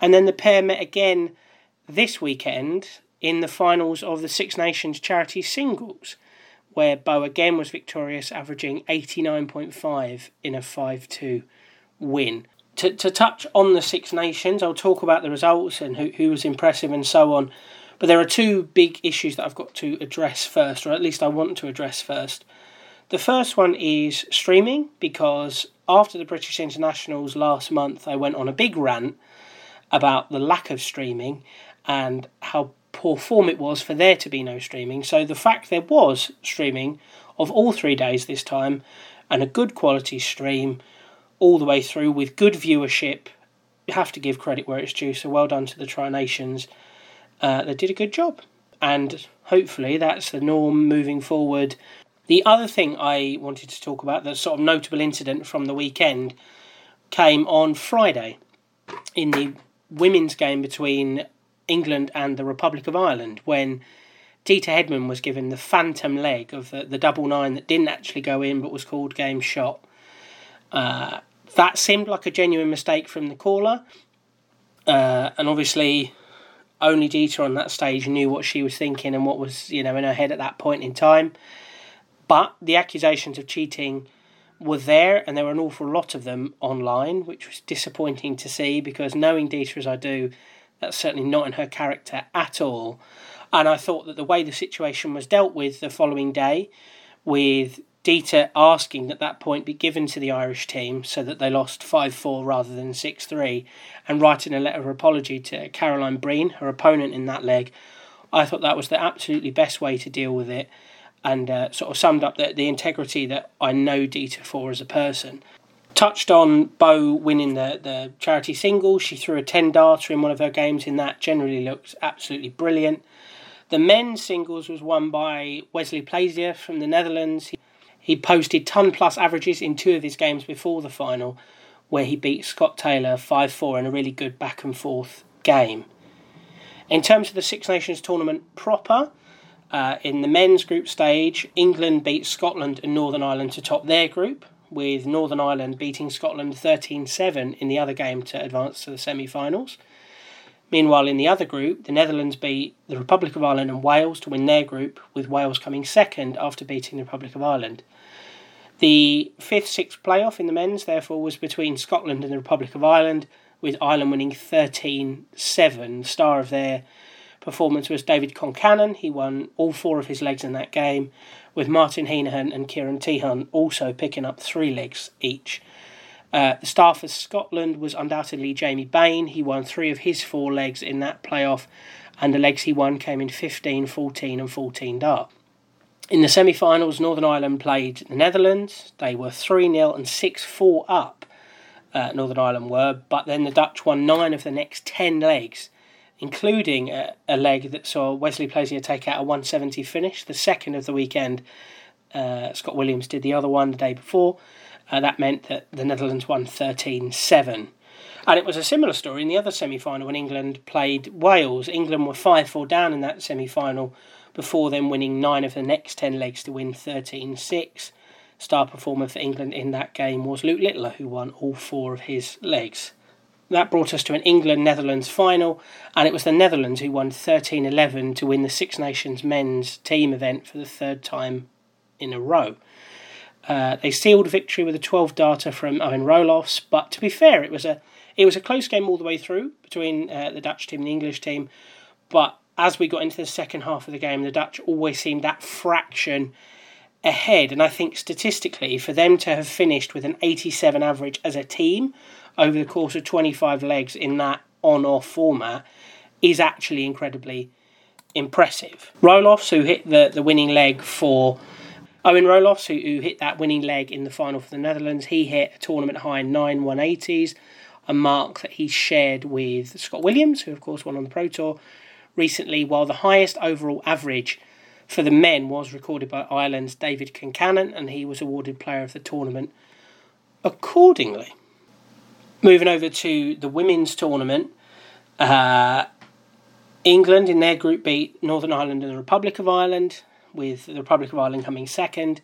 and then the pair met again this weekend in the finals of the Six Nations Charity Singles, where Beau again was victorious, averaging 89.5 in a 5-2 win. To touch on the Six Nations, I'll talk about the results and who was impressive and so on, but there are two big issues that I've got to address first, or at least I want to address first. The first one is streaming, because after the British Internationals last month, I went on a big rant about the lack of streaming and how poor form it was for there to be no streaming. So the fact there was streaming of all 3 days this time, and a good quality stream all the way through with good viewership, you have to give credit where it's due, so well done to the Tri Nations. They did a good job, and hopefully that's the norm moving forward. The other thing I wanted to talk about, that sort of notable incident from the weekend, came on Friday in the women's game between England and the Republic of Ireland, when Dieter Hedman was given the phantom leg of the double nine that didn't actually go in but was called game shot. That seemed like a genuine mistake from the caller, and obviously only Dieter on that stage knew what she was thinking and what was, you know, in her head at that point in time. But the accusations of cheating were there, and there were an awful lot of them online, which was disappointing to see, because knowing Dieter as I do, that's certainly not in her character at all. And I thought that the way the situation was dealt with the following day, with Dieter asking that that point be given to the Irish team so that they lost 5-4 rather than 6-3, and writing a letter of apology to Caroline Breen, her opponent in that leg, I thought that was the absolutely best way to deal with it, and sort of summed up the integrity that I know Dieter for as a person. Touched on Beau winning the charity single. She threw a 10-darter in one of her games in that, generally looked absolutely brilliant. The men's singles was won by Wesley Plaisier from the Netherlands. He posted ton-plus averages in two of his games before the final, where he beat Scott Taylor 5-4 in a really good back-and-forth game. In terms of the Six Nations tournament proper, in the men's group stage, England beat Scotland and Northern Ireland to top their group, with Northern Ireland beating Scotland 13-7 in the other game to advance to the semi-finals. Meanwhile, in the other group, the Netherlands beat the Republic of Ireland and Wales to win their group, with Wales coming second after beating the Republic of Ireland. The 5th-6th playoff in the men's, therefore, was between Scotland and the Republic of Ireland, with Ireland winning 13-7. The star of their performance was David Concannon. He won all four of his legs in that game, with Martin Heenan and Kieran Tehan also picking up 3 legs each. The star for Scotland was undoubtedly Jamie Bain. He won 3 of his 4 legs in that playoff, and the legs he won came in 15, 14 and 14 dart. In the semi-finals, Northern Ireland played the Netherlands. They were 3-0 and 6-4 up, Northern Ireland were, but then the Dutch won 9 of the next 10 legs, including a leg that saw Wesley Plaisier take out a 170 finish, the second of the weekend. Scott Williams did the other one the day before. That meant that the Netherlands won 13-7. And it was a similar story in the other semi-final when England played Wales. England were 5-4 down in that semi-final before then winning 9 of the next 10 legs to win 13-6. Star performer for England in that game was Luke Littler, who won all 4 of his legs. That brought us to an England-Netherlands final, and it was the Netherlands who won 13-11 to win the Six Nations men's team event for the third time in a row. They sealed victory with a 12-darter from Owen Roelofs, but to be fair, it was a close game all the way through between the Dutch team and the English team, but as we got into the second half of the game, the Dutch always seemed that fraction ahead, and I think statistically, for them to have finished with an 87 average as a team over the course of 25 legs in that on-off format is actually incredibly impressive. Roelofs, who hit the winning leg for Owen Roelofs, who hit that winning leg in the final for the Netherlands, he hit a tournament-high 9 180s, a mark that he shared with Scott Williams, who of course won on the Pro Tour recently, while the highest overall average for the men was recorded by Ireland's David Concannon, and he was awarded Player of the Tournament accordingly. Moving over to the women's tournament, England in their group beat Northern Ireland and the Republic of Ireland, with the Republic of Ireland coming second.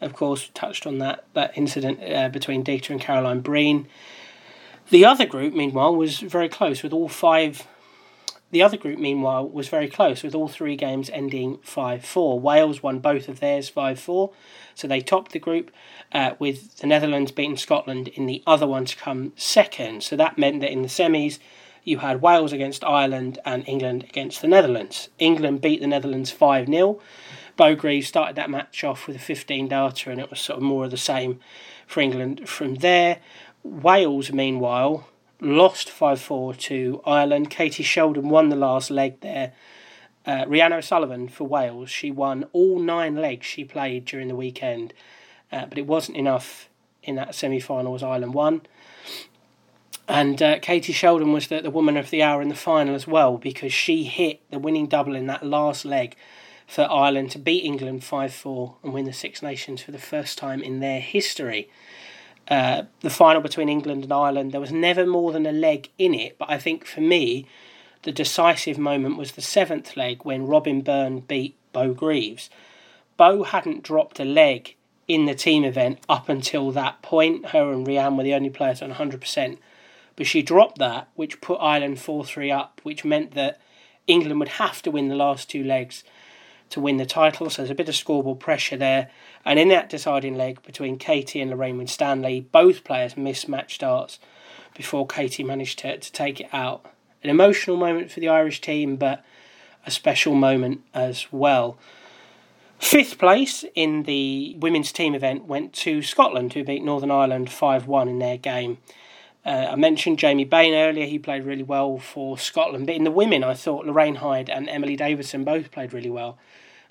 Of course, we touched on that incident between Dieter and Caroline Breen. The other group, meanwhile, was very close with all five. The other group, meanwhile, was very close with all three games ending 5-4. Wales won both of theirs 5-4, so they topped the group, with the Netherlands beating Scotland in the other one to come second. So that meant that in the semis, you had Wales against Ireland and England against the Netherlands. England beat the Netherlands 5-0. Beau Greaves started that match off with a 15-darter, and it was sort of more of the same for England from there. Wales, meanwhile, lost 5-4 to Ireland. Katie Sheldon won the last leg there. Rhianne O'Sullivan for Wales, she won all 9 legs she played during the weekend, but it wasn't enough in that semi-final as Ireland won. And Katie Sheldon was the woman of the hour in the final as well, because she hit the winning double in that last leg for Ireland to beat England 5-4 and win the Six Nations for the first time in their history. The final between England and Ireland, there was never more than a leg in it, but I think for me, the decisive moment was the 7th leg when Robin Byrne beat Beau Greaves. Beau hadn't dropped a leg in the team event up until that point. Her and Rhianne were the only players on 100%, but she dropped that, which put Ireland 4-3 up, which meant that England would have to win the last 2 legs to win the title, so there's a bit of scoreboard pressure there. And in that deciding leg between Katie and Lorraine Winstanley, both players missed match darts before Katie managed to take it out. An emotional moment for the Irish team, but a special moment as well. 5th place in the women's team event went to Scotland, who beat Northern Ireland 5-1 in their game. I mentioned Jamie Bain earlier, he played really well for Scotland, but in the women I thought Lorraine Hyde and Emily Davidson both played really well.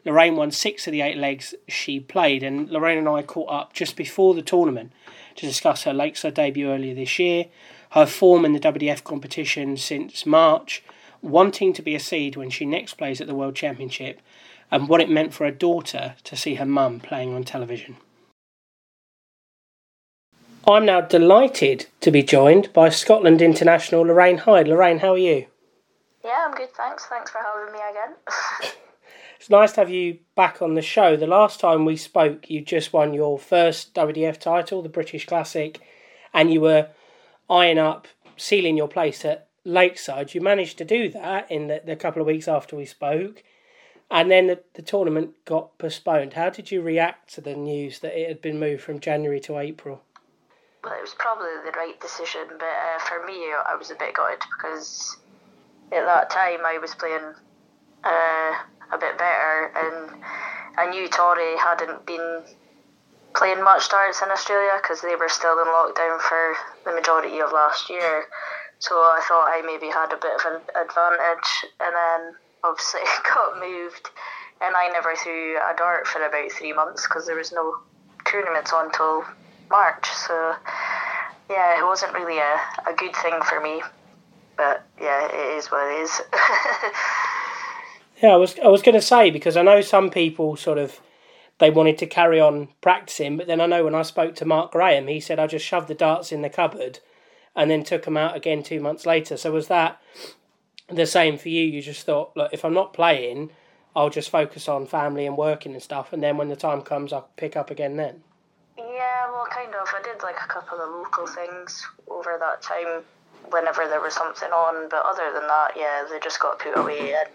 Lorraine won 6 of the 8 legs she played, and Lorraine and I caught up just before the tournament to discuss her Lakeside debut earlier this year, her form in the WDF competition since March, wanting to be a seed when she next plays at the World Championship, and what it meant for her daughter to see her mum playing on television. I'm now delighted to be joined by Scotland international Lorraine Hyde. Lorraine, how are you? Yeah, I'm good, thanks. Thanks for having me again. It's nice to have you back on the show. The last time we spoke, you just won your first WDF title, the British Classic, and you were eyeing up sealing your place at Lakeside. You managed to do that in the couple of weeks after we spoke, and then the tournament got postponed. How did you react to the news that it had been moved from January to April? Well, it was probably the right decision, but for me, I was a bit gutted because at that time I was playing a bit better, and I knew Tory hadn't been playing much darts in Australia because they were still in lockdown for the majority of last year. So I thought I maybe had a bit of an advantage, and then obviously it got moved, and I never threw a dart for about 3 months because there was no tournaments on till March, so yeah, it wasn't really a good thing for me, but yeah, it is what it is. Yeah, I was going to say, because I know some people sort of, they wanted to carry on practicing, but then I know when I spoke to Mark Graham, he said I just shoved the darts in the cupboard and then took them out again 2 months later. So was that the same for you? You just thought, look, if I'm not playing, I'll just focus on family and working and stuff, and then when the time comes, I'll pick up again then? Yeah, well, kind of. I did like a couple of local things over that time whenever there was something on. But other than that, yeah, they just got put away and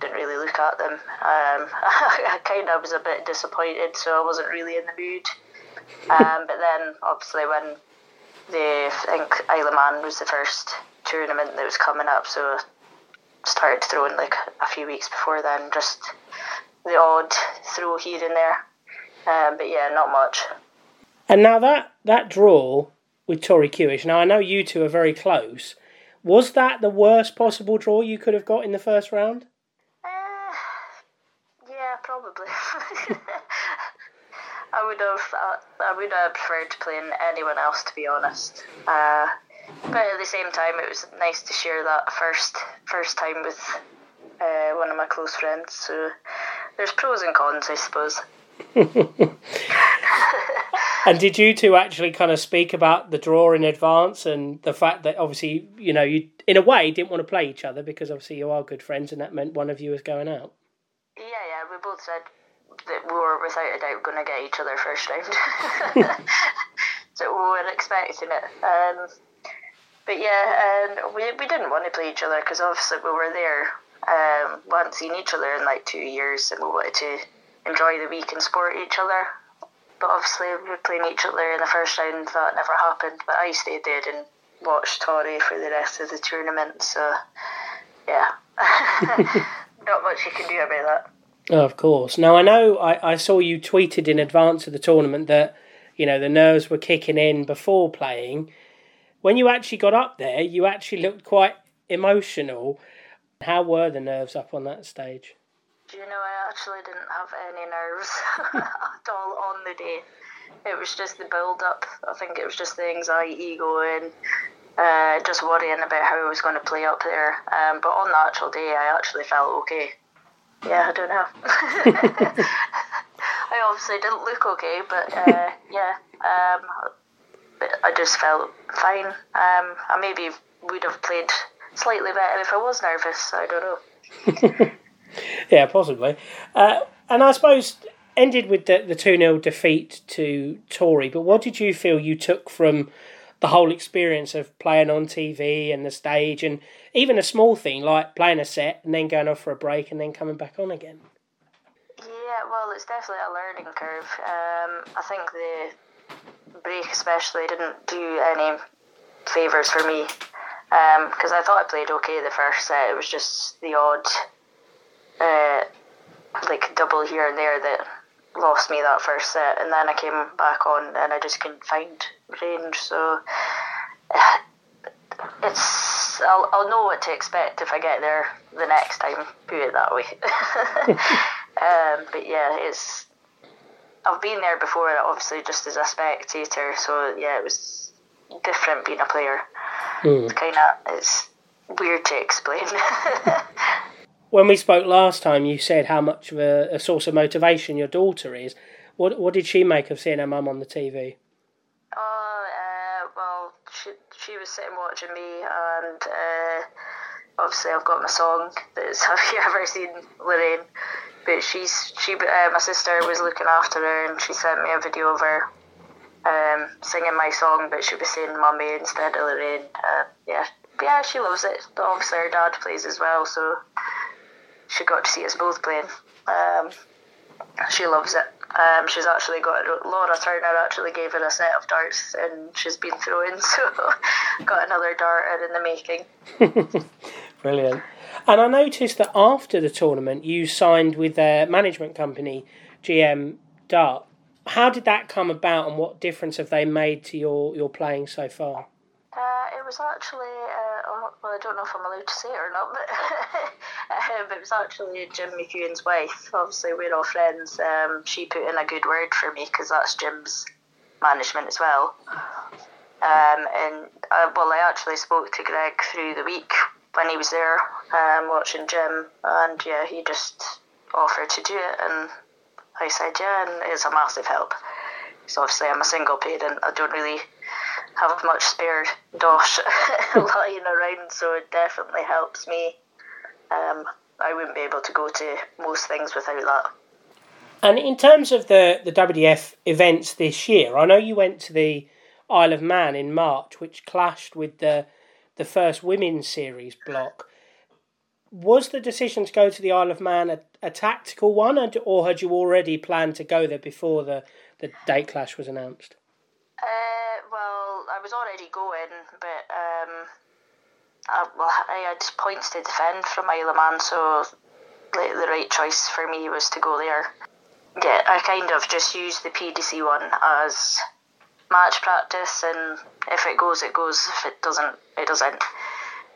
didn't really look at them. I kind of was a bit disappointed, so I wasn't really in the mood. But then, obviously, when the, I think Isle of Man was the first tournament that was coming up, so I started throwing like a few weeks before then, just the odd throw here and there. But yeah, not much. And now that draw with Tory Kewish, now I know you two are very close. Was that the worst possible draw you could have got in the first round? Yeah, probably. I would have preferred to play anyone else, to be honest. But at the same time, it was nice to share that first time with one of my close friends. So there's pros and cons, I suppose. And did you two actually kind of speak about the draw in advance and the fact that obviously, you know, you in a way didn't want to play each other because obviously you are good friends and that meant one of you was going out? Yeah, we both said that we were without a doubt going to get each other first round. So we were expecting it. But yeah, we didn't want to play each other because obviously we were there. We hadn't seen each other in like 2 years and we wanted to enjoy the week and support each other. But obviously we were playing each other in the first round, that never happened. But I stayed there and watched Tory for the rest of the tournament. So yeah, not much you can do about that. Oh, of course. Now, I know I saw you tweeted in advance of the tournament that, you know, the nerves were kicking in before playing. When you actually got up there, you actually looked quite emotional. How were the nerves up on that stage? Do you know, I actually didn't have any nerves at all on the day. It was just the build-up. I think it was just the anxiety going, just worrying about how I was going to play up there. But on the actual day, I actually felt okay. Yeah, I don't know. I obviously didn't look okay, but yeah, I just felt fine. I maybe would have played slightly better if I was nervous. I don't know. Yeah, possibly. And I suppose ended with the 2-0 defeat to Tory, but what did you feel you took from the whole experience of playing on TV and the stage, and even a small thing like playing a set and then going off for a break and then coming back on again? Yeah, well, it's definitely a learning curve. I think the break especially didn't do any favours for me, because I thought I played okay the first set. It was just the odd like double here and there that lost me that first set, and then I came back on and I just couldn't find range. So it's I'll know what to expect if I get there the next time, put it that way. But yeah, it's I've been there before, obviously, just as a spectator, so yeah, it was different being a player. It's weird to explain. When we spoke last time, you said how much of a source of motivation your daughter is. What did she make of seeing her mum on the TV? Well, she was sitting watching me, and obviously I've got my song that's Have You Ever Seen Lorraine? But my sister was looking after her, and she sent me a video of her singing my song, but she was saying Mummy instead of Lorraine. Yeah, she loves it. But obviously her dad plays as well, so she got to see us both playing. She loves it. She's actually got Laura Turner actually gave her a set of darts, and she's been throwing, so got another darter in the making. Brilliant. And I noticed that after the tournament, you signed with their management company, GM Dart. How did that come about, and what difference have they made to your playing so far? It was actually, well, I don't know if I'm allowed to say it or not, but it was actually Jim McEwen's wife. Obviously, we're all friends. She put in a good word for me because that's Jim's management as well. I actually spoke to Greg through the week when he was there watching Jim, and yeah, he just offered to do it, and I said yeah, and it's a massive help. So obviously, I'm a single parent. I don't really have much spare dosh lying around, so it definitely helps me. I wouldn't be able to go to most things without that. And in terms of the WDF events this year, I know you went to the Isle of Man in March, which clashed with the the first women's series block. Was the decision to go to the Isle of Man a tactical one, or had you already planned to go there before the date clash was announced? Well, I was already going, but I had points to defend from Isle of Man, so the right choice for me was to go there. Yeah, I kind of just used the PDC one as match practice, and if it goes, it goes. If it doesn't, it doesn't.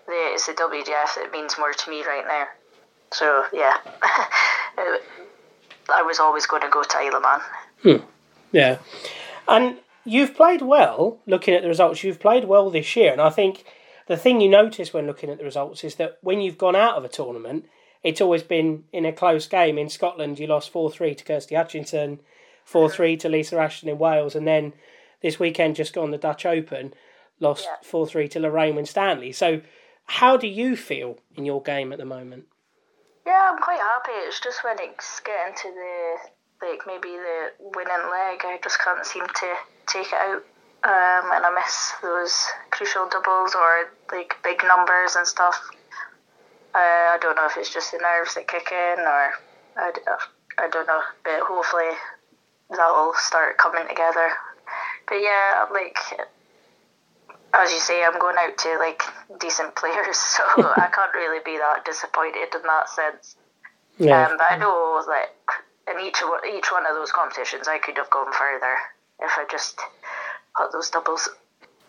It's the WDF that means more to me right now. So, yeah. I was always going to go to Isle of Man. Hmm. Yeah. And you've played well, looking at the results. You've played well this year, and I think the thing you notice when looking at the results is that when you've gone out of a tournament, it's always been in a close game. In Scotland, you lost 4-3 to Kirsty Hutchinson, 4-3 to Lisa Ashton in Wales, and then this weekend just gone the Dutch Open, lost 4-3 to Lorraine Winstanley. So how do you feel in your game at the moment? Yeah, I'm quite happy. It's just when it's getting to the, like, maybe the winning leg, I just can't seem to take it out. And I miss those crucial doubles or like big numbers and stuff. I don't know if it's just the nerves that kick in, or I don't know, but hopefully that'll start coming together. But yeah, like, as you say, I'm going out to like decent players, so I can't really be that disappointed in that sense. Yeah. But I know, like, in each one of those competitions I could have gone further if I just had those doubles.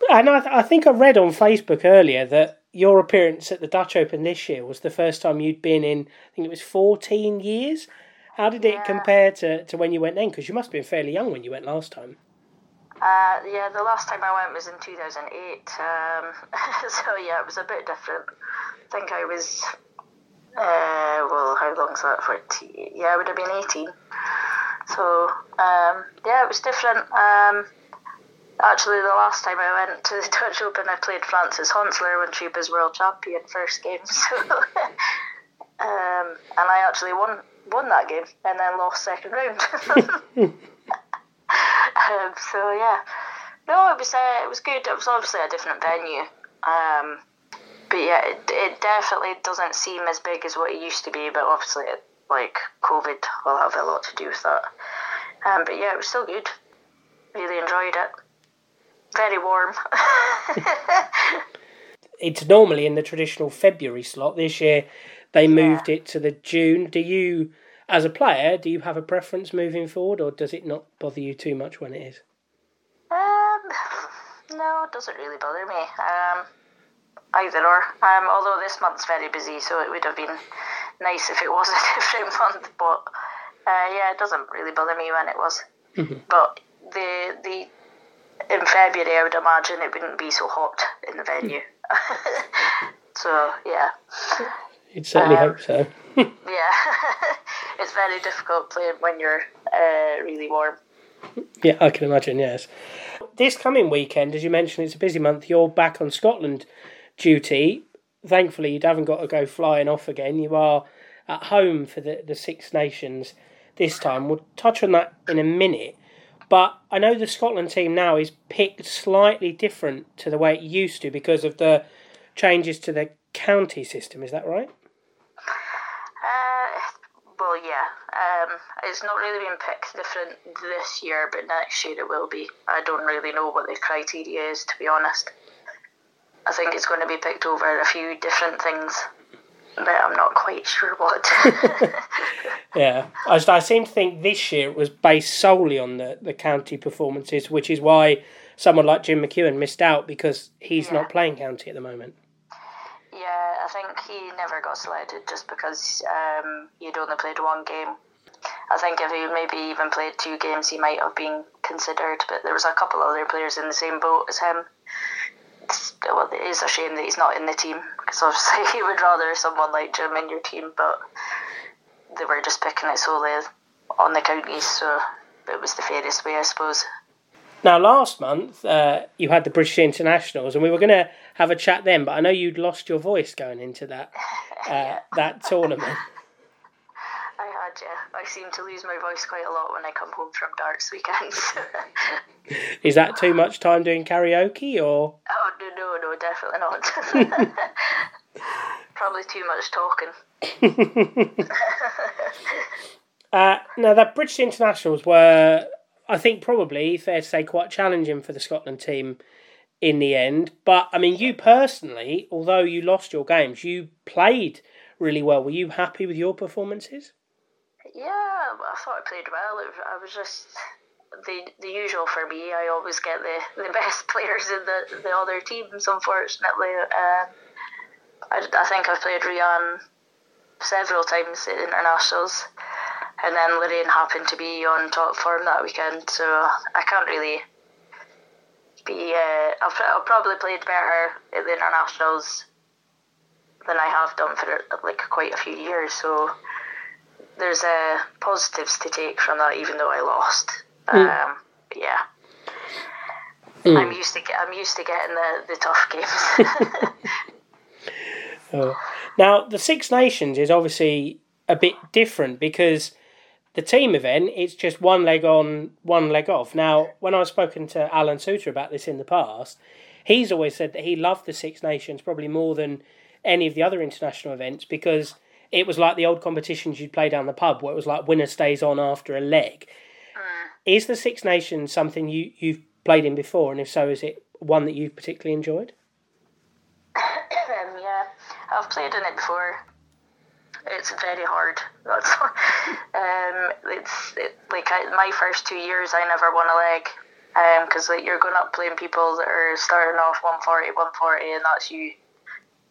And I think I read on Facebook earlier that your appearance at the Dutch Open this year was the first time you'd been in, I think it was 14 years. How did it compare to when you went then? Because you must have been fairly young when you went last time. Yeah, the last time I went was in 2008. So, yeah, it was a bit different. I think I was, well, how long's that for? Yeah, I would have been 18. So, yeah, it was different. Actually, the last time I went to the Dutch Open, I played Frances Honsler when she was world champion first game. So, and I actually won that game and then lost second round. So yeah, no, it was good. It was obviously a different venue, but yeah, it definitely doesn't seem as big as what it used to be. But obviously, like COVID will have a lot to do with that. But yeah, it was still good. Really enjoyed it. Very warm. It's normally in the traditional February slot. This year they moved it to the June. Do you, as a player, do you have a preference moving forward, or does it not bother you too much when it is? No, it doesn't really bother me. Either or. Although this month's very busy, so it would have been nice if it was a different month. But yeah, it doesn't really bother me when it was. Mm-hmm. But the in February, I would imagine it wouldn't be so hot in the venue. So, yeah. You'd certainly hope so. Yeah. It's very difficult playing when you're really warm. Yeah, I can imagine, yes. This coming weekend, as you mentioned, it's a busy month. You're back on Scotland duty. Thankfully, you haven't got to go flying off again. You are at home for the Six Nations this time. We'll touch on that in a minute. But I know the Scotland team now is picked slightly different to the way it used to because of the changes to the county system. Is that right? Well, yeah. It's not really been picked different this year, but next year it will be. I don't really know what the criteria is, to be honest. I think it's going to be picked over a few different things, but I'm not quite sure what. Yeah, I seem to think this year it was based solely on the county performances, which is why someone like Jim McEwen missed out because he's not playing county at the moment. Yeah, I think he never got selected just because he'd only played one game. I think if he maybe even played two games, he might have been considered, but there was a couple other players in the same boat as him. Well, it is a shame that he's not in the team because obviously you would rather someone like Jim in your team, but they were just picking it solely on the counties, so it was the fairest way, I suppose. Now, last month you had the British Internationals, and we were going to have a chat then, but I know you'd lost your voice going into that that tournament. I had, yeah. I seem to lose my voice quite a lot when I come home from darts weekends. Is that too much time doing karaoke, or? Oh, no, definitely not. Probably too much talking. Now, the British internationals were, I think, probably fair to say, quite challenging for the Scotland team in the end. But, I mean, you personally, although you lost your games, you played really well. Were you happy with your performances? Yeah, I thought I played well. I was just the usual for me. I always get the best players in the other teams, unfortunately. I think I've played Rhianne several times at internationals, and then Lorraine happened to be on top form that weekend, so I can't really be... I've probably played better at the internationals than I have done for like quite a few years, so there's positives to take from that, even though I lost. Yeah, I'm used to getting the tough games. Oh. Now, the Six Nations is obviously a bit different because the team event, it's just one leg on, one leg off. Now, when I've spoken to Alan Suter about this in the past, he's always said that he loved the Six Nations probably more than any of the other international events because it was like the old competitions you'd play down the pub where it was like winner stays on after a leg. Is the Six Nations something you've played in before? And if so, is it one that you've particularly enjoyed? Yeah, I've played in it before. It's very hard. That's my first 2 years I never won a leg because you're going up playing people that are starting off 140 and that's you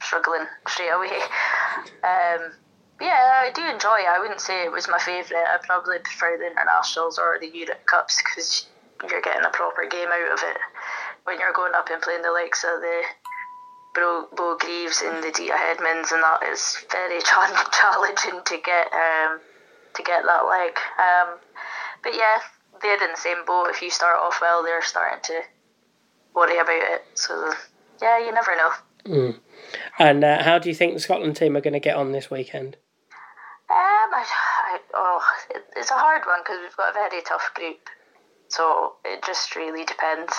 struggling straight away. Yeah, I do enjoy it. I wouldn't say it was my favourite. I probably prefer the internationals or the Europe Cups because you're getting a proper game out of it when you're going up and playing the likes of the Beau Greaves and the Dieter Hedmans, and that is very challenging to get that leg. But yeah, they're in the same boat. If you start off well, they're starting to worry about it. So yeah, you never know. Mm. And how do you think the Scotland team are going to get on this weekend? It's a hard one because we've got a very tough group, so it just really depends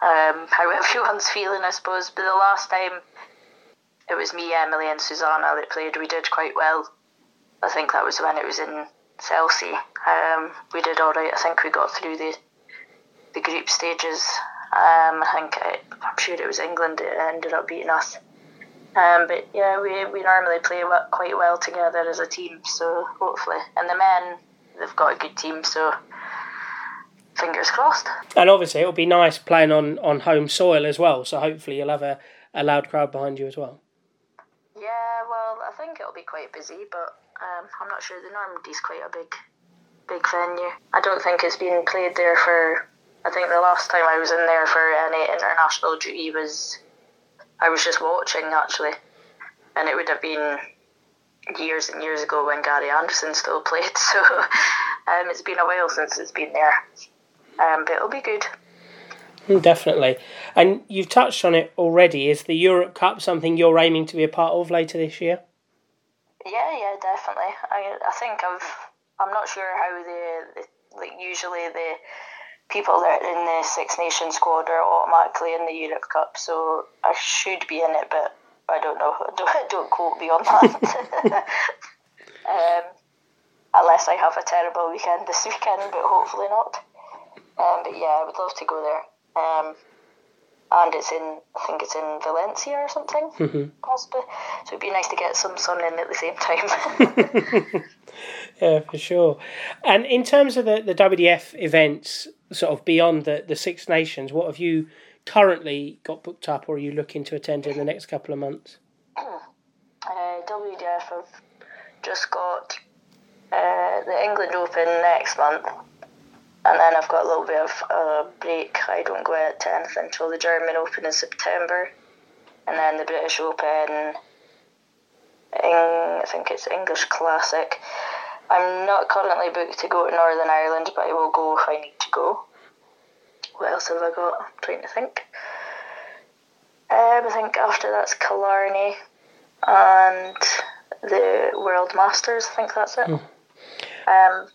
how everyone's feeling, I suppose. But the last time it was me, Emily and Susanna that played, we did quite well. I think that was when it was in Chelsea. We did all right. I think we got through the group stages. I'm sure it was England that ended up beating us. But yeah, we normally play quite well together as a team, so hopefully. And the men, they've got a good team, so fingers crossed. And obviously it'll be nice playing on home soil as well, so hopefully you'll have a loud crowd behind you as well. Yeah, well, I think it'll be quite busy, but I'm not sure. The Normandy's quite a big venue. I don't think it's been played there for... I think the last time I was in there for any international duty was... I was just watching, actually, and it would have been years and years ago when Gary Anderson still played, so it's been a while since it's been there, but it'll be good. Definitely. And you've touched on it already. Is the Europe Cup something you're aiming to be a part of later this year? Yeah, definitely. I think I'm not sure how usually the people that are in the Six Nations squad are automatically in the Europe Cup, so I should be in it, but I don't know. Don't quote me on that. Unless I have a terrible weekend this weekend, but hopefully not. But yeah, I would love to go there. And I think it's in Valencia or something, possibly. So it'd be nice to get some sun in at the same time. Yeah, for sure. And in terms of the WDF events, sort of beyond the Six Nations, what have you currently got booked up or are you looking to attend in the next couple of months? WDF, I've just got the England Open next month, and then I've got a little bit of a break. I don't go out to anything until the German Open in September, and then the British Open, I think it's English Classic. I'm not currently booked to go to Northern Ireland, but I will go if I need to go. What else have I got? I'm trying to think. I think after that's Killarney and the World Masters, I think that's it. Mm.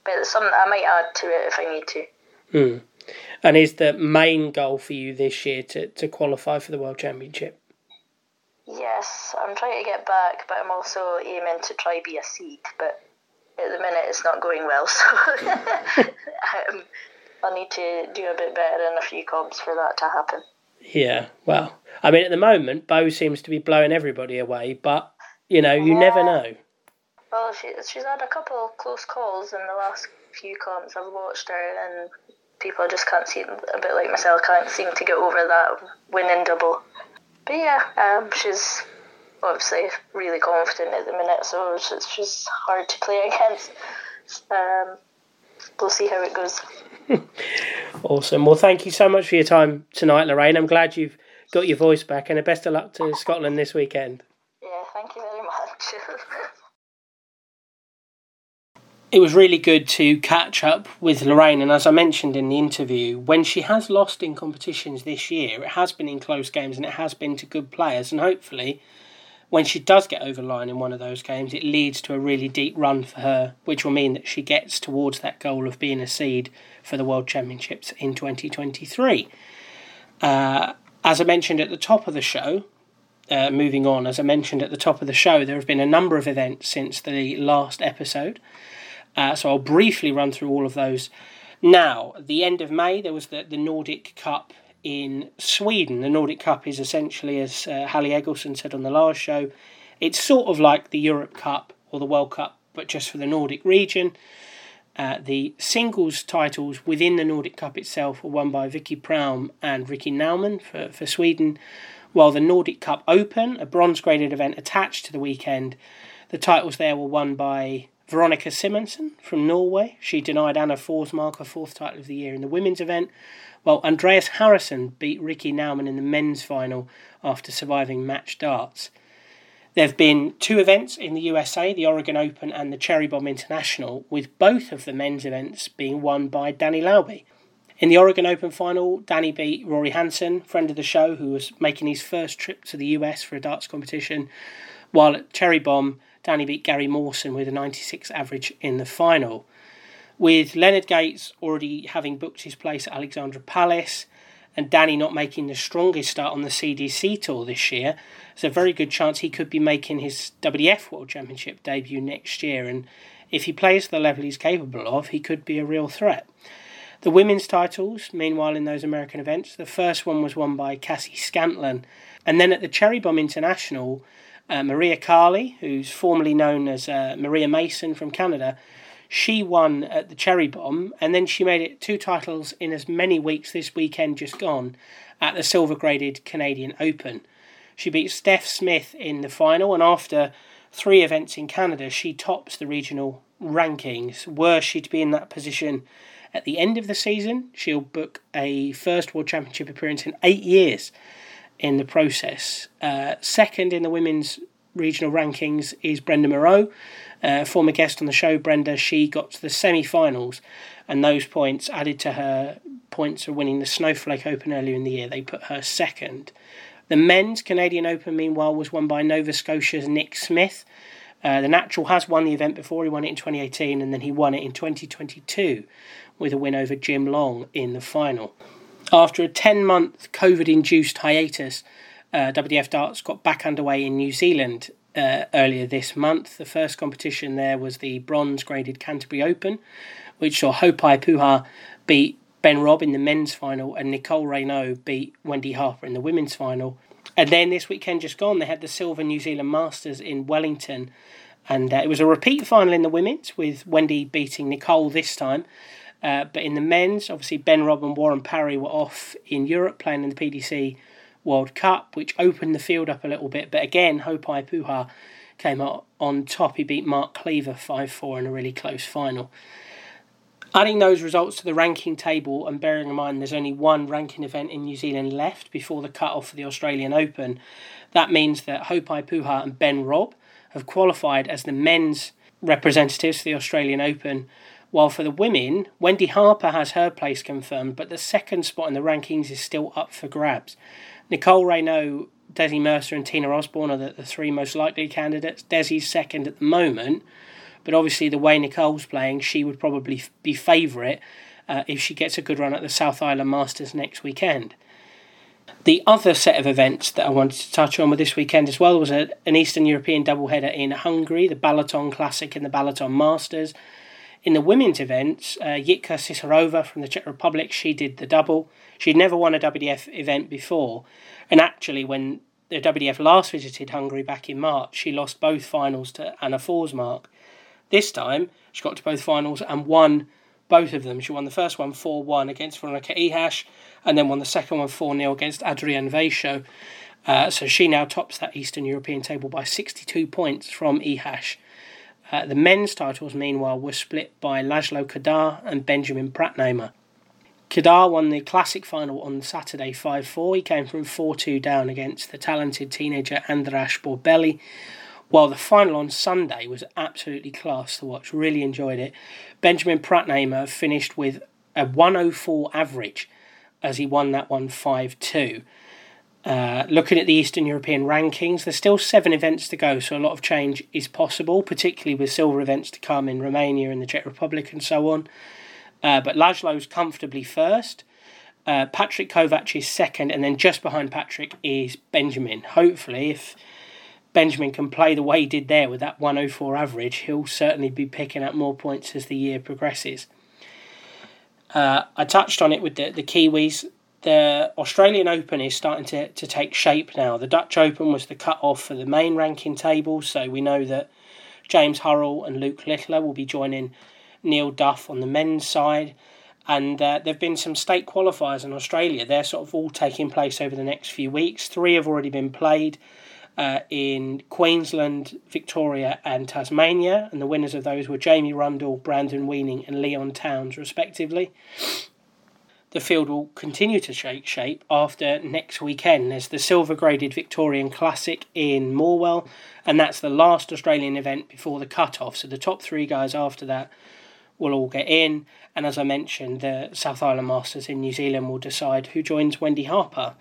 But it's something I might add to it if I need to. Mm. And is the main goal for you this year to qualify for the World Championship? Yes, I'm trying to get back, but I'm also aiming to try be a seed, but at the minute it's not going well, so I need to do a bit better in a few comps for that to happen. Yeah, well, I mean, at the moment, Beau seems to be blowing everybody away, but, you know, you never know. Well, she's had a couple of close calls in the last few comps. I've watched her, and people just can't seem, a bit like myself, can't seem to get over that winning double. But yeah, she's obviously really confident at the minute, so it's just hard to play against. We'll see how it goes. Awesome. Well, thank you so much for your time tonight, Lorraine. I'm glad you've got your voice back, and best of luck to Scotland this weekend. Yeah, thank you very much. It was really good to catch up with Lorraine, and as I mentioned in the interview, when she has lost in competitions this year, it has been in close games and it has been to good players, and hopefully when she does get over the line in one of those games, it leads to a really deep run for her, which will mean that she gets towards that goal of being a seed for the World Championships in 2023. As I mentioned at the top of the show, there have been a number of events since the last episode. So I'll briefly run through all of those now. At the end of May, there was the Nordic Cup in Sweden. The Nordic Cup is essentially, as Hallie Eggleston said on the last show, it's sort of like the Europe Cup or the World Cup, but just for the Nordic region. The singles titles within the Nordic Cup itself were won by Vicky Praum and Ricky Naumann for Sweden, while the Nordic Cup Open, a bronze-graded event attached to the weekend, the titles there were won by Veronica Simonsen from Norway. She denied Anna Forsmark her fourth title of the year in the women's event, while Andreas Harrison beat Ricky Naumann in the men's final after surviving match darts. There have been two events in the USA, the Oregon Open and the Cherry Bomb International, with both of the men's events being won by Danny Lauby. In the Oregon Open final, Danny beat Rory Hansen, friend of the show, who was making his first trip to the US for a darts competition, while at Cherry Bomb, Danny beat Gary Mawson with a 96 average in the final. With Leonard Gates already having booked his place at Alexandra Palace and Danny not making the strongest start on the CDC Tour this year, there's a very good chance he could be making his WDF World Championship debut next year, and if he plays the level he's capable of, he could be a real threat. The women's titles, meanwhile, in those American events, the first one was won by Cassie Scantlin, and then at the Cherry Bomb International, Maria Carley, who's formerly known as Maria Mason from Canada, she won at the Cherry Bomb, and then she made it two titles in as many weeks this weekend just gone at the silver-graded Canadian Open. She beat Steph Smith in the final, and after three events in Canada, she tops the regional rankings. Were she to be in that position at the end of the season, she'll book a first World Championship appearance in 8 years. In the process. Second in the women's regional rankings is Brenda Moreau, former guest on the show. Brenda, she got to the semi-finals, and those points added to her points for winning the Snowflake Open earlier in the year. They put her second. The men's Canadian Open, meanwhile, was won by Nova Scotia's Nick Smith. The natural has won the event before. He won it in 2018, and then he won it in 2022 with a win over Jim Long in the final. After a 10-month COVID-induced hiatus, WDF Darts got back underway in New Zealand earlier this month. The first competition there was the bronze-graded Canterbury Open, which saw Hopai Puha beat Ben Robb in the men's final and Nicole Reynaud beat Wendy Harper in the women's final. And then this weekend just gone, they had the Silver New Zealand Masters in Wellington. And it was a repeat final in the women's, with Wendy beating Nicole this time. But in the men's, obviously Ben Robb and Warren Parry were off in Europe playing in the PDC World Cup, which opened the field up a little bit. But again, Hopai Puha came out on top. He beat Mark Cleaver 5-4 in a really close final. Adding those results to the ranking table and bearing in mind there's only one ranking event in New Zealand left before the cut-off for the Australian Open, that means that Hopai Puha and Ben Robb have qualified as the men's representatives for the Australian Open, while for the women, Wendy Harper has her place confirmed, but the second spot in the rankings is still up for grabs. Nicole Reynaud, Desi Mercer and Tina Osborne are the three most likely candidates. Desi's second at the moment, but obviously the way Nicole's playing, she would probably be favourite if she gets a good run at the South Island Masters next weekend. The other set of events that I wanted to touch on with this weekend as well was an Eastern European doubleheader in Hungary, the Balaton Classic and the Balaton Masters. In the women's events, Jitka Cicerova from the Czech Republic, she did the double. She'd never won a WDF event before. And actually, when the WDF last visited Hungary back in March, she lost both finals to Anna Forsmark. This time, she got to both finals and won both of them. She won the first one 4-1 against Veronika Ihash, and then won the second one 4-0 against Adrienne Vaisho. So she now tops that Eastern European table by 62 points from Ihash. The men's titles, meanwhile, were split by Laszlo Kadar and Benjamin Pratnamer. Kadar won the classic final on Saturday 5-4. He came from 4-2 down against the talented teenager András Borbély. While the final on Sunday was absolutely class to watch, really enjoyed it. Benjamin Pratnamer finished with a 104 average as he won that one 5-2. Looking at the Eastern European rankings, there's still 7 events to go, so a lot of change is possible, particularly with silver events to come in Romania and the Czech Republic and so on. But Laszlo's comfortably first. Patrick Kovac is second, and then just behind Patrick is Benjamin. Hopefully, if Benjamin can play the way he did there with that 104 average, he'll certainly be picking up more points as the year progresses. I touched on it with the Kiwis. The Australian Open is starting to take shape now. The Dutch Open was the cut-off for the main ranking table, so we know that James Hurrell and Luke Littler will be joining Neil Duff on the men's side. And there have been some state qualifiers in Australia. They're sort of all taking place over the next few weeks. 3 have already been played. In Queensland, Victoria and Tasmania, and the winners of those were Jamie Rundle, Brandon Weening and Leon Towns respectively. The field will continue to take shape after next weekend. There's the silver-graded Victorian Classic in Morwell, and that's the last Australian event before the cut-off, so the top 3 guys after that will all get in, and as I mentioned, the South Island Masters in New Zealand will decide who joins Wendy Harper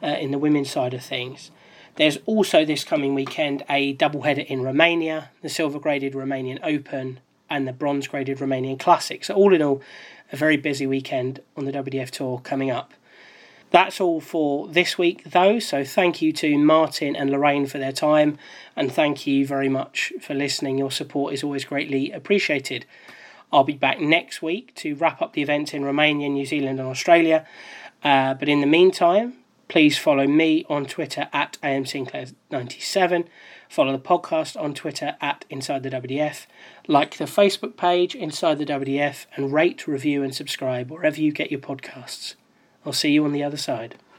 in the women's side of things. There's also this coming weekend a doubleheader in Romania, the silver-graded Romanian Open and the bronze-graded Romanian Classic. So all in all, a very busy weekend on the WDF Tour coming up. That's all for this week though, so thank you to Martin and Lorraine for their time, and thank you very much for listening. Your support is always greatly appreciated. I'll be back next week to wrap up the events in Romania, New Zealand and Australia, but in the meantime, please follow me on Twitter at amsinclair97, follow the podcast on Twitter at Inside the WDF, like the Facebook page Inside the WDF, and rate, review and subscribe wherever you get your podcasts. I'll see you on the other side.